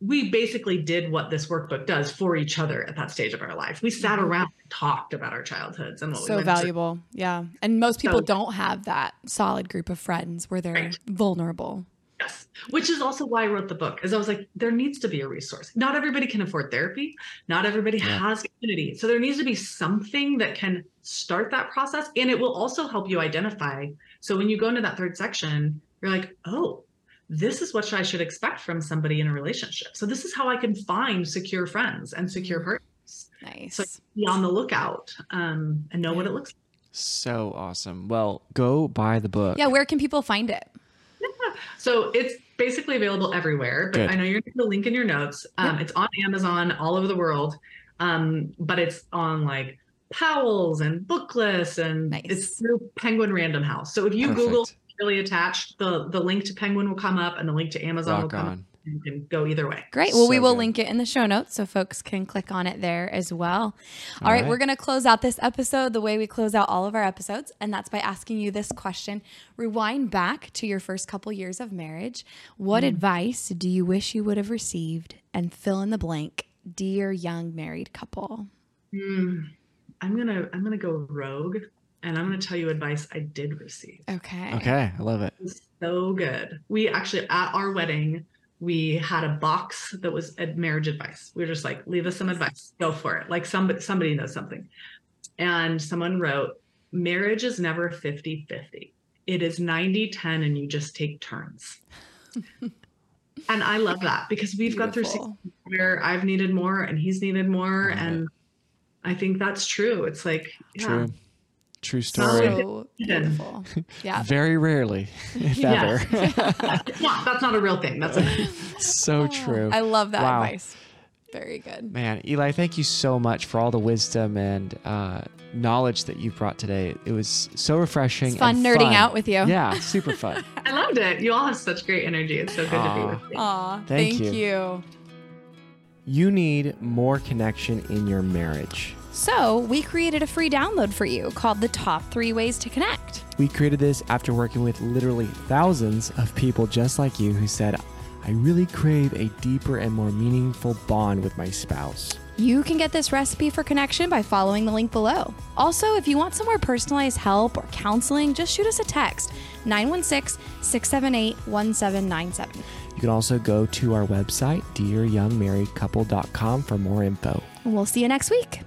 we basically did what this workbook does for each other at that stage of our life. We sat around and talked about our childhoods and what we went through. So valuable. Yeah. And most people don't have that solid group of friends where they're vulnerable. Yes. Which is also why I wrote the book, is I was like, there needs to be a resource. Not everybody can afford therapy. Not everybody has community. So there needs to be something that can start that process. And it will also help you identify. So when you go into that third section, you're like, oh, this is what I should expect from somebody in a relationship. So this is how I can find secure friends and secure partners. Nice. So be on the lookout and know what it looks like. So awesome. Well, go buy the book. Yeah. Where can people find it? Yeah. So it's basically available everywhere, but I know you're going to put a link in your notes. It's on Amazon all over the world. But it's on like Powell's and Booklist, and it's through Penguin Random House. So if you Google Securely Attached, the link to Penguin will come up and the link to Amazon will come up. you can go either way. Great. Well, we will link it in the show notes so folks can click on it there as well. All right. We're going to close out this episode the way we close out all of our episodes, and that's by asking you this question. Rewind back to your first couple years of marriage. What advice do you wish you would have received? And fill in the blank, dear young married couple. I'm gonna go rogue, and I'm gonna tell you advice I did receive. Okay, I love it. It was so good. We actually, at our wedding, we had a box that was marriage advice. We were just like, leave us some advice, go for it. Like somebody knows something. And someone wrote, marriage is never 50-50. It is 90-10, and you just take turns. And I love that, because we've got through seasons where I've needed more and he's needed more. And I think that's true. It's like, true story. So beautiful. Yeah. Very rarely, if ever. Yeah, that's not a real thing. That's so true. I love that advice. Very good. Man, Eli, thank you so much for all the wisdom and knowledge that you brought today. It was so refreshing. It's fun nerding out with you. Yeah, super fun. I loved it. You all have such great energy. It's so good to be with you. Aw, thank you. You need more connection in your marriage. So we created a free download for you called The Top 3 Ways to Connect. We created this after working with literally thousands of people just like you who said, I really crave a deeper and more meaningful bond with my spouse. You can get this recipe for connection by following the link below. Also, if you want some more personalized help or counseling, just shoot us a text, 916-678-1797. You can also go to our website, dearyoungmarriedcouple.com, for more info. And we'll see you next week.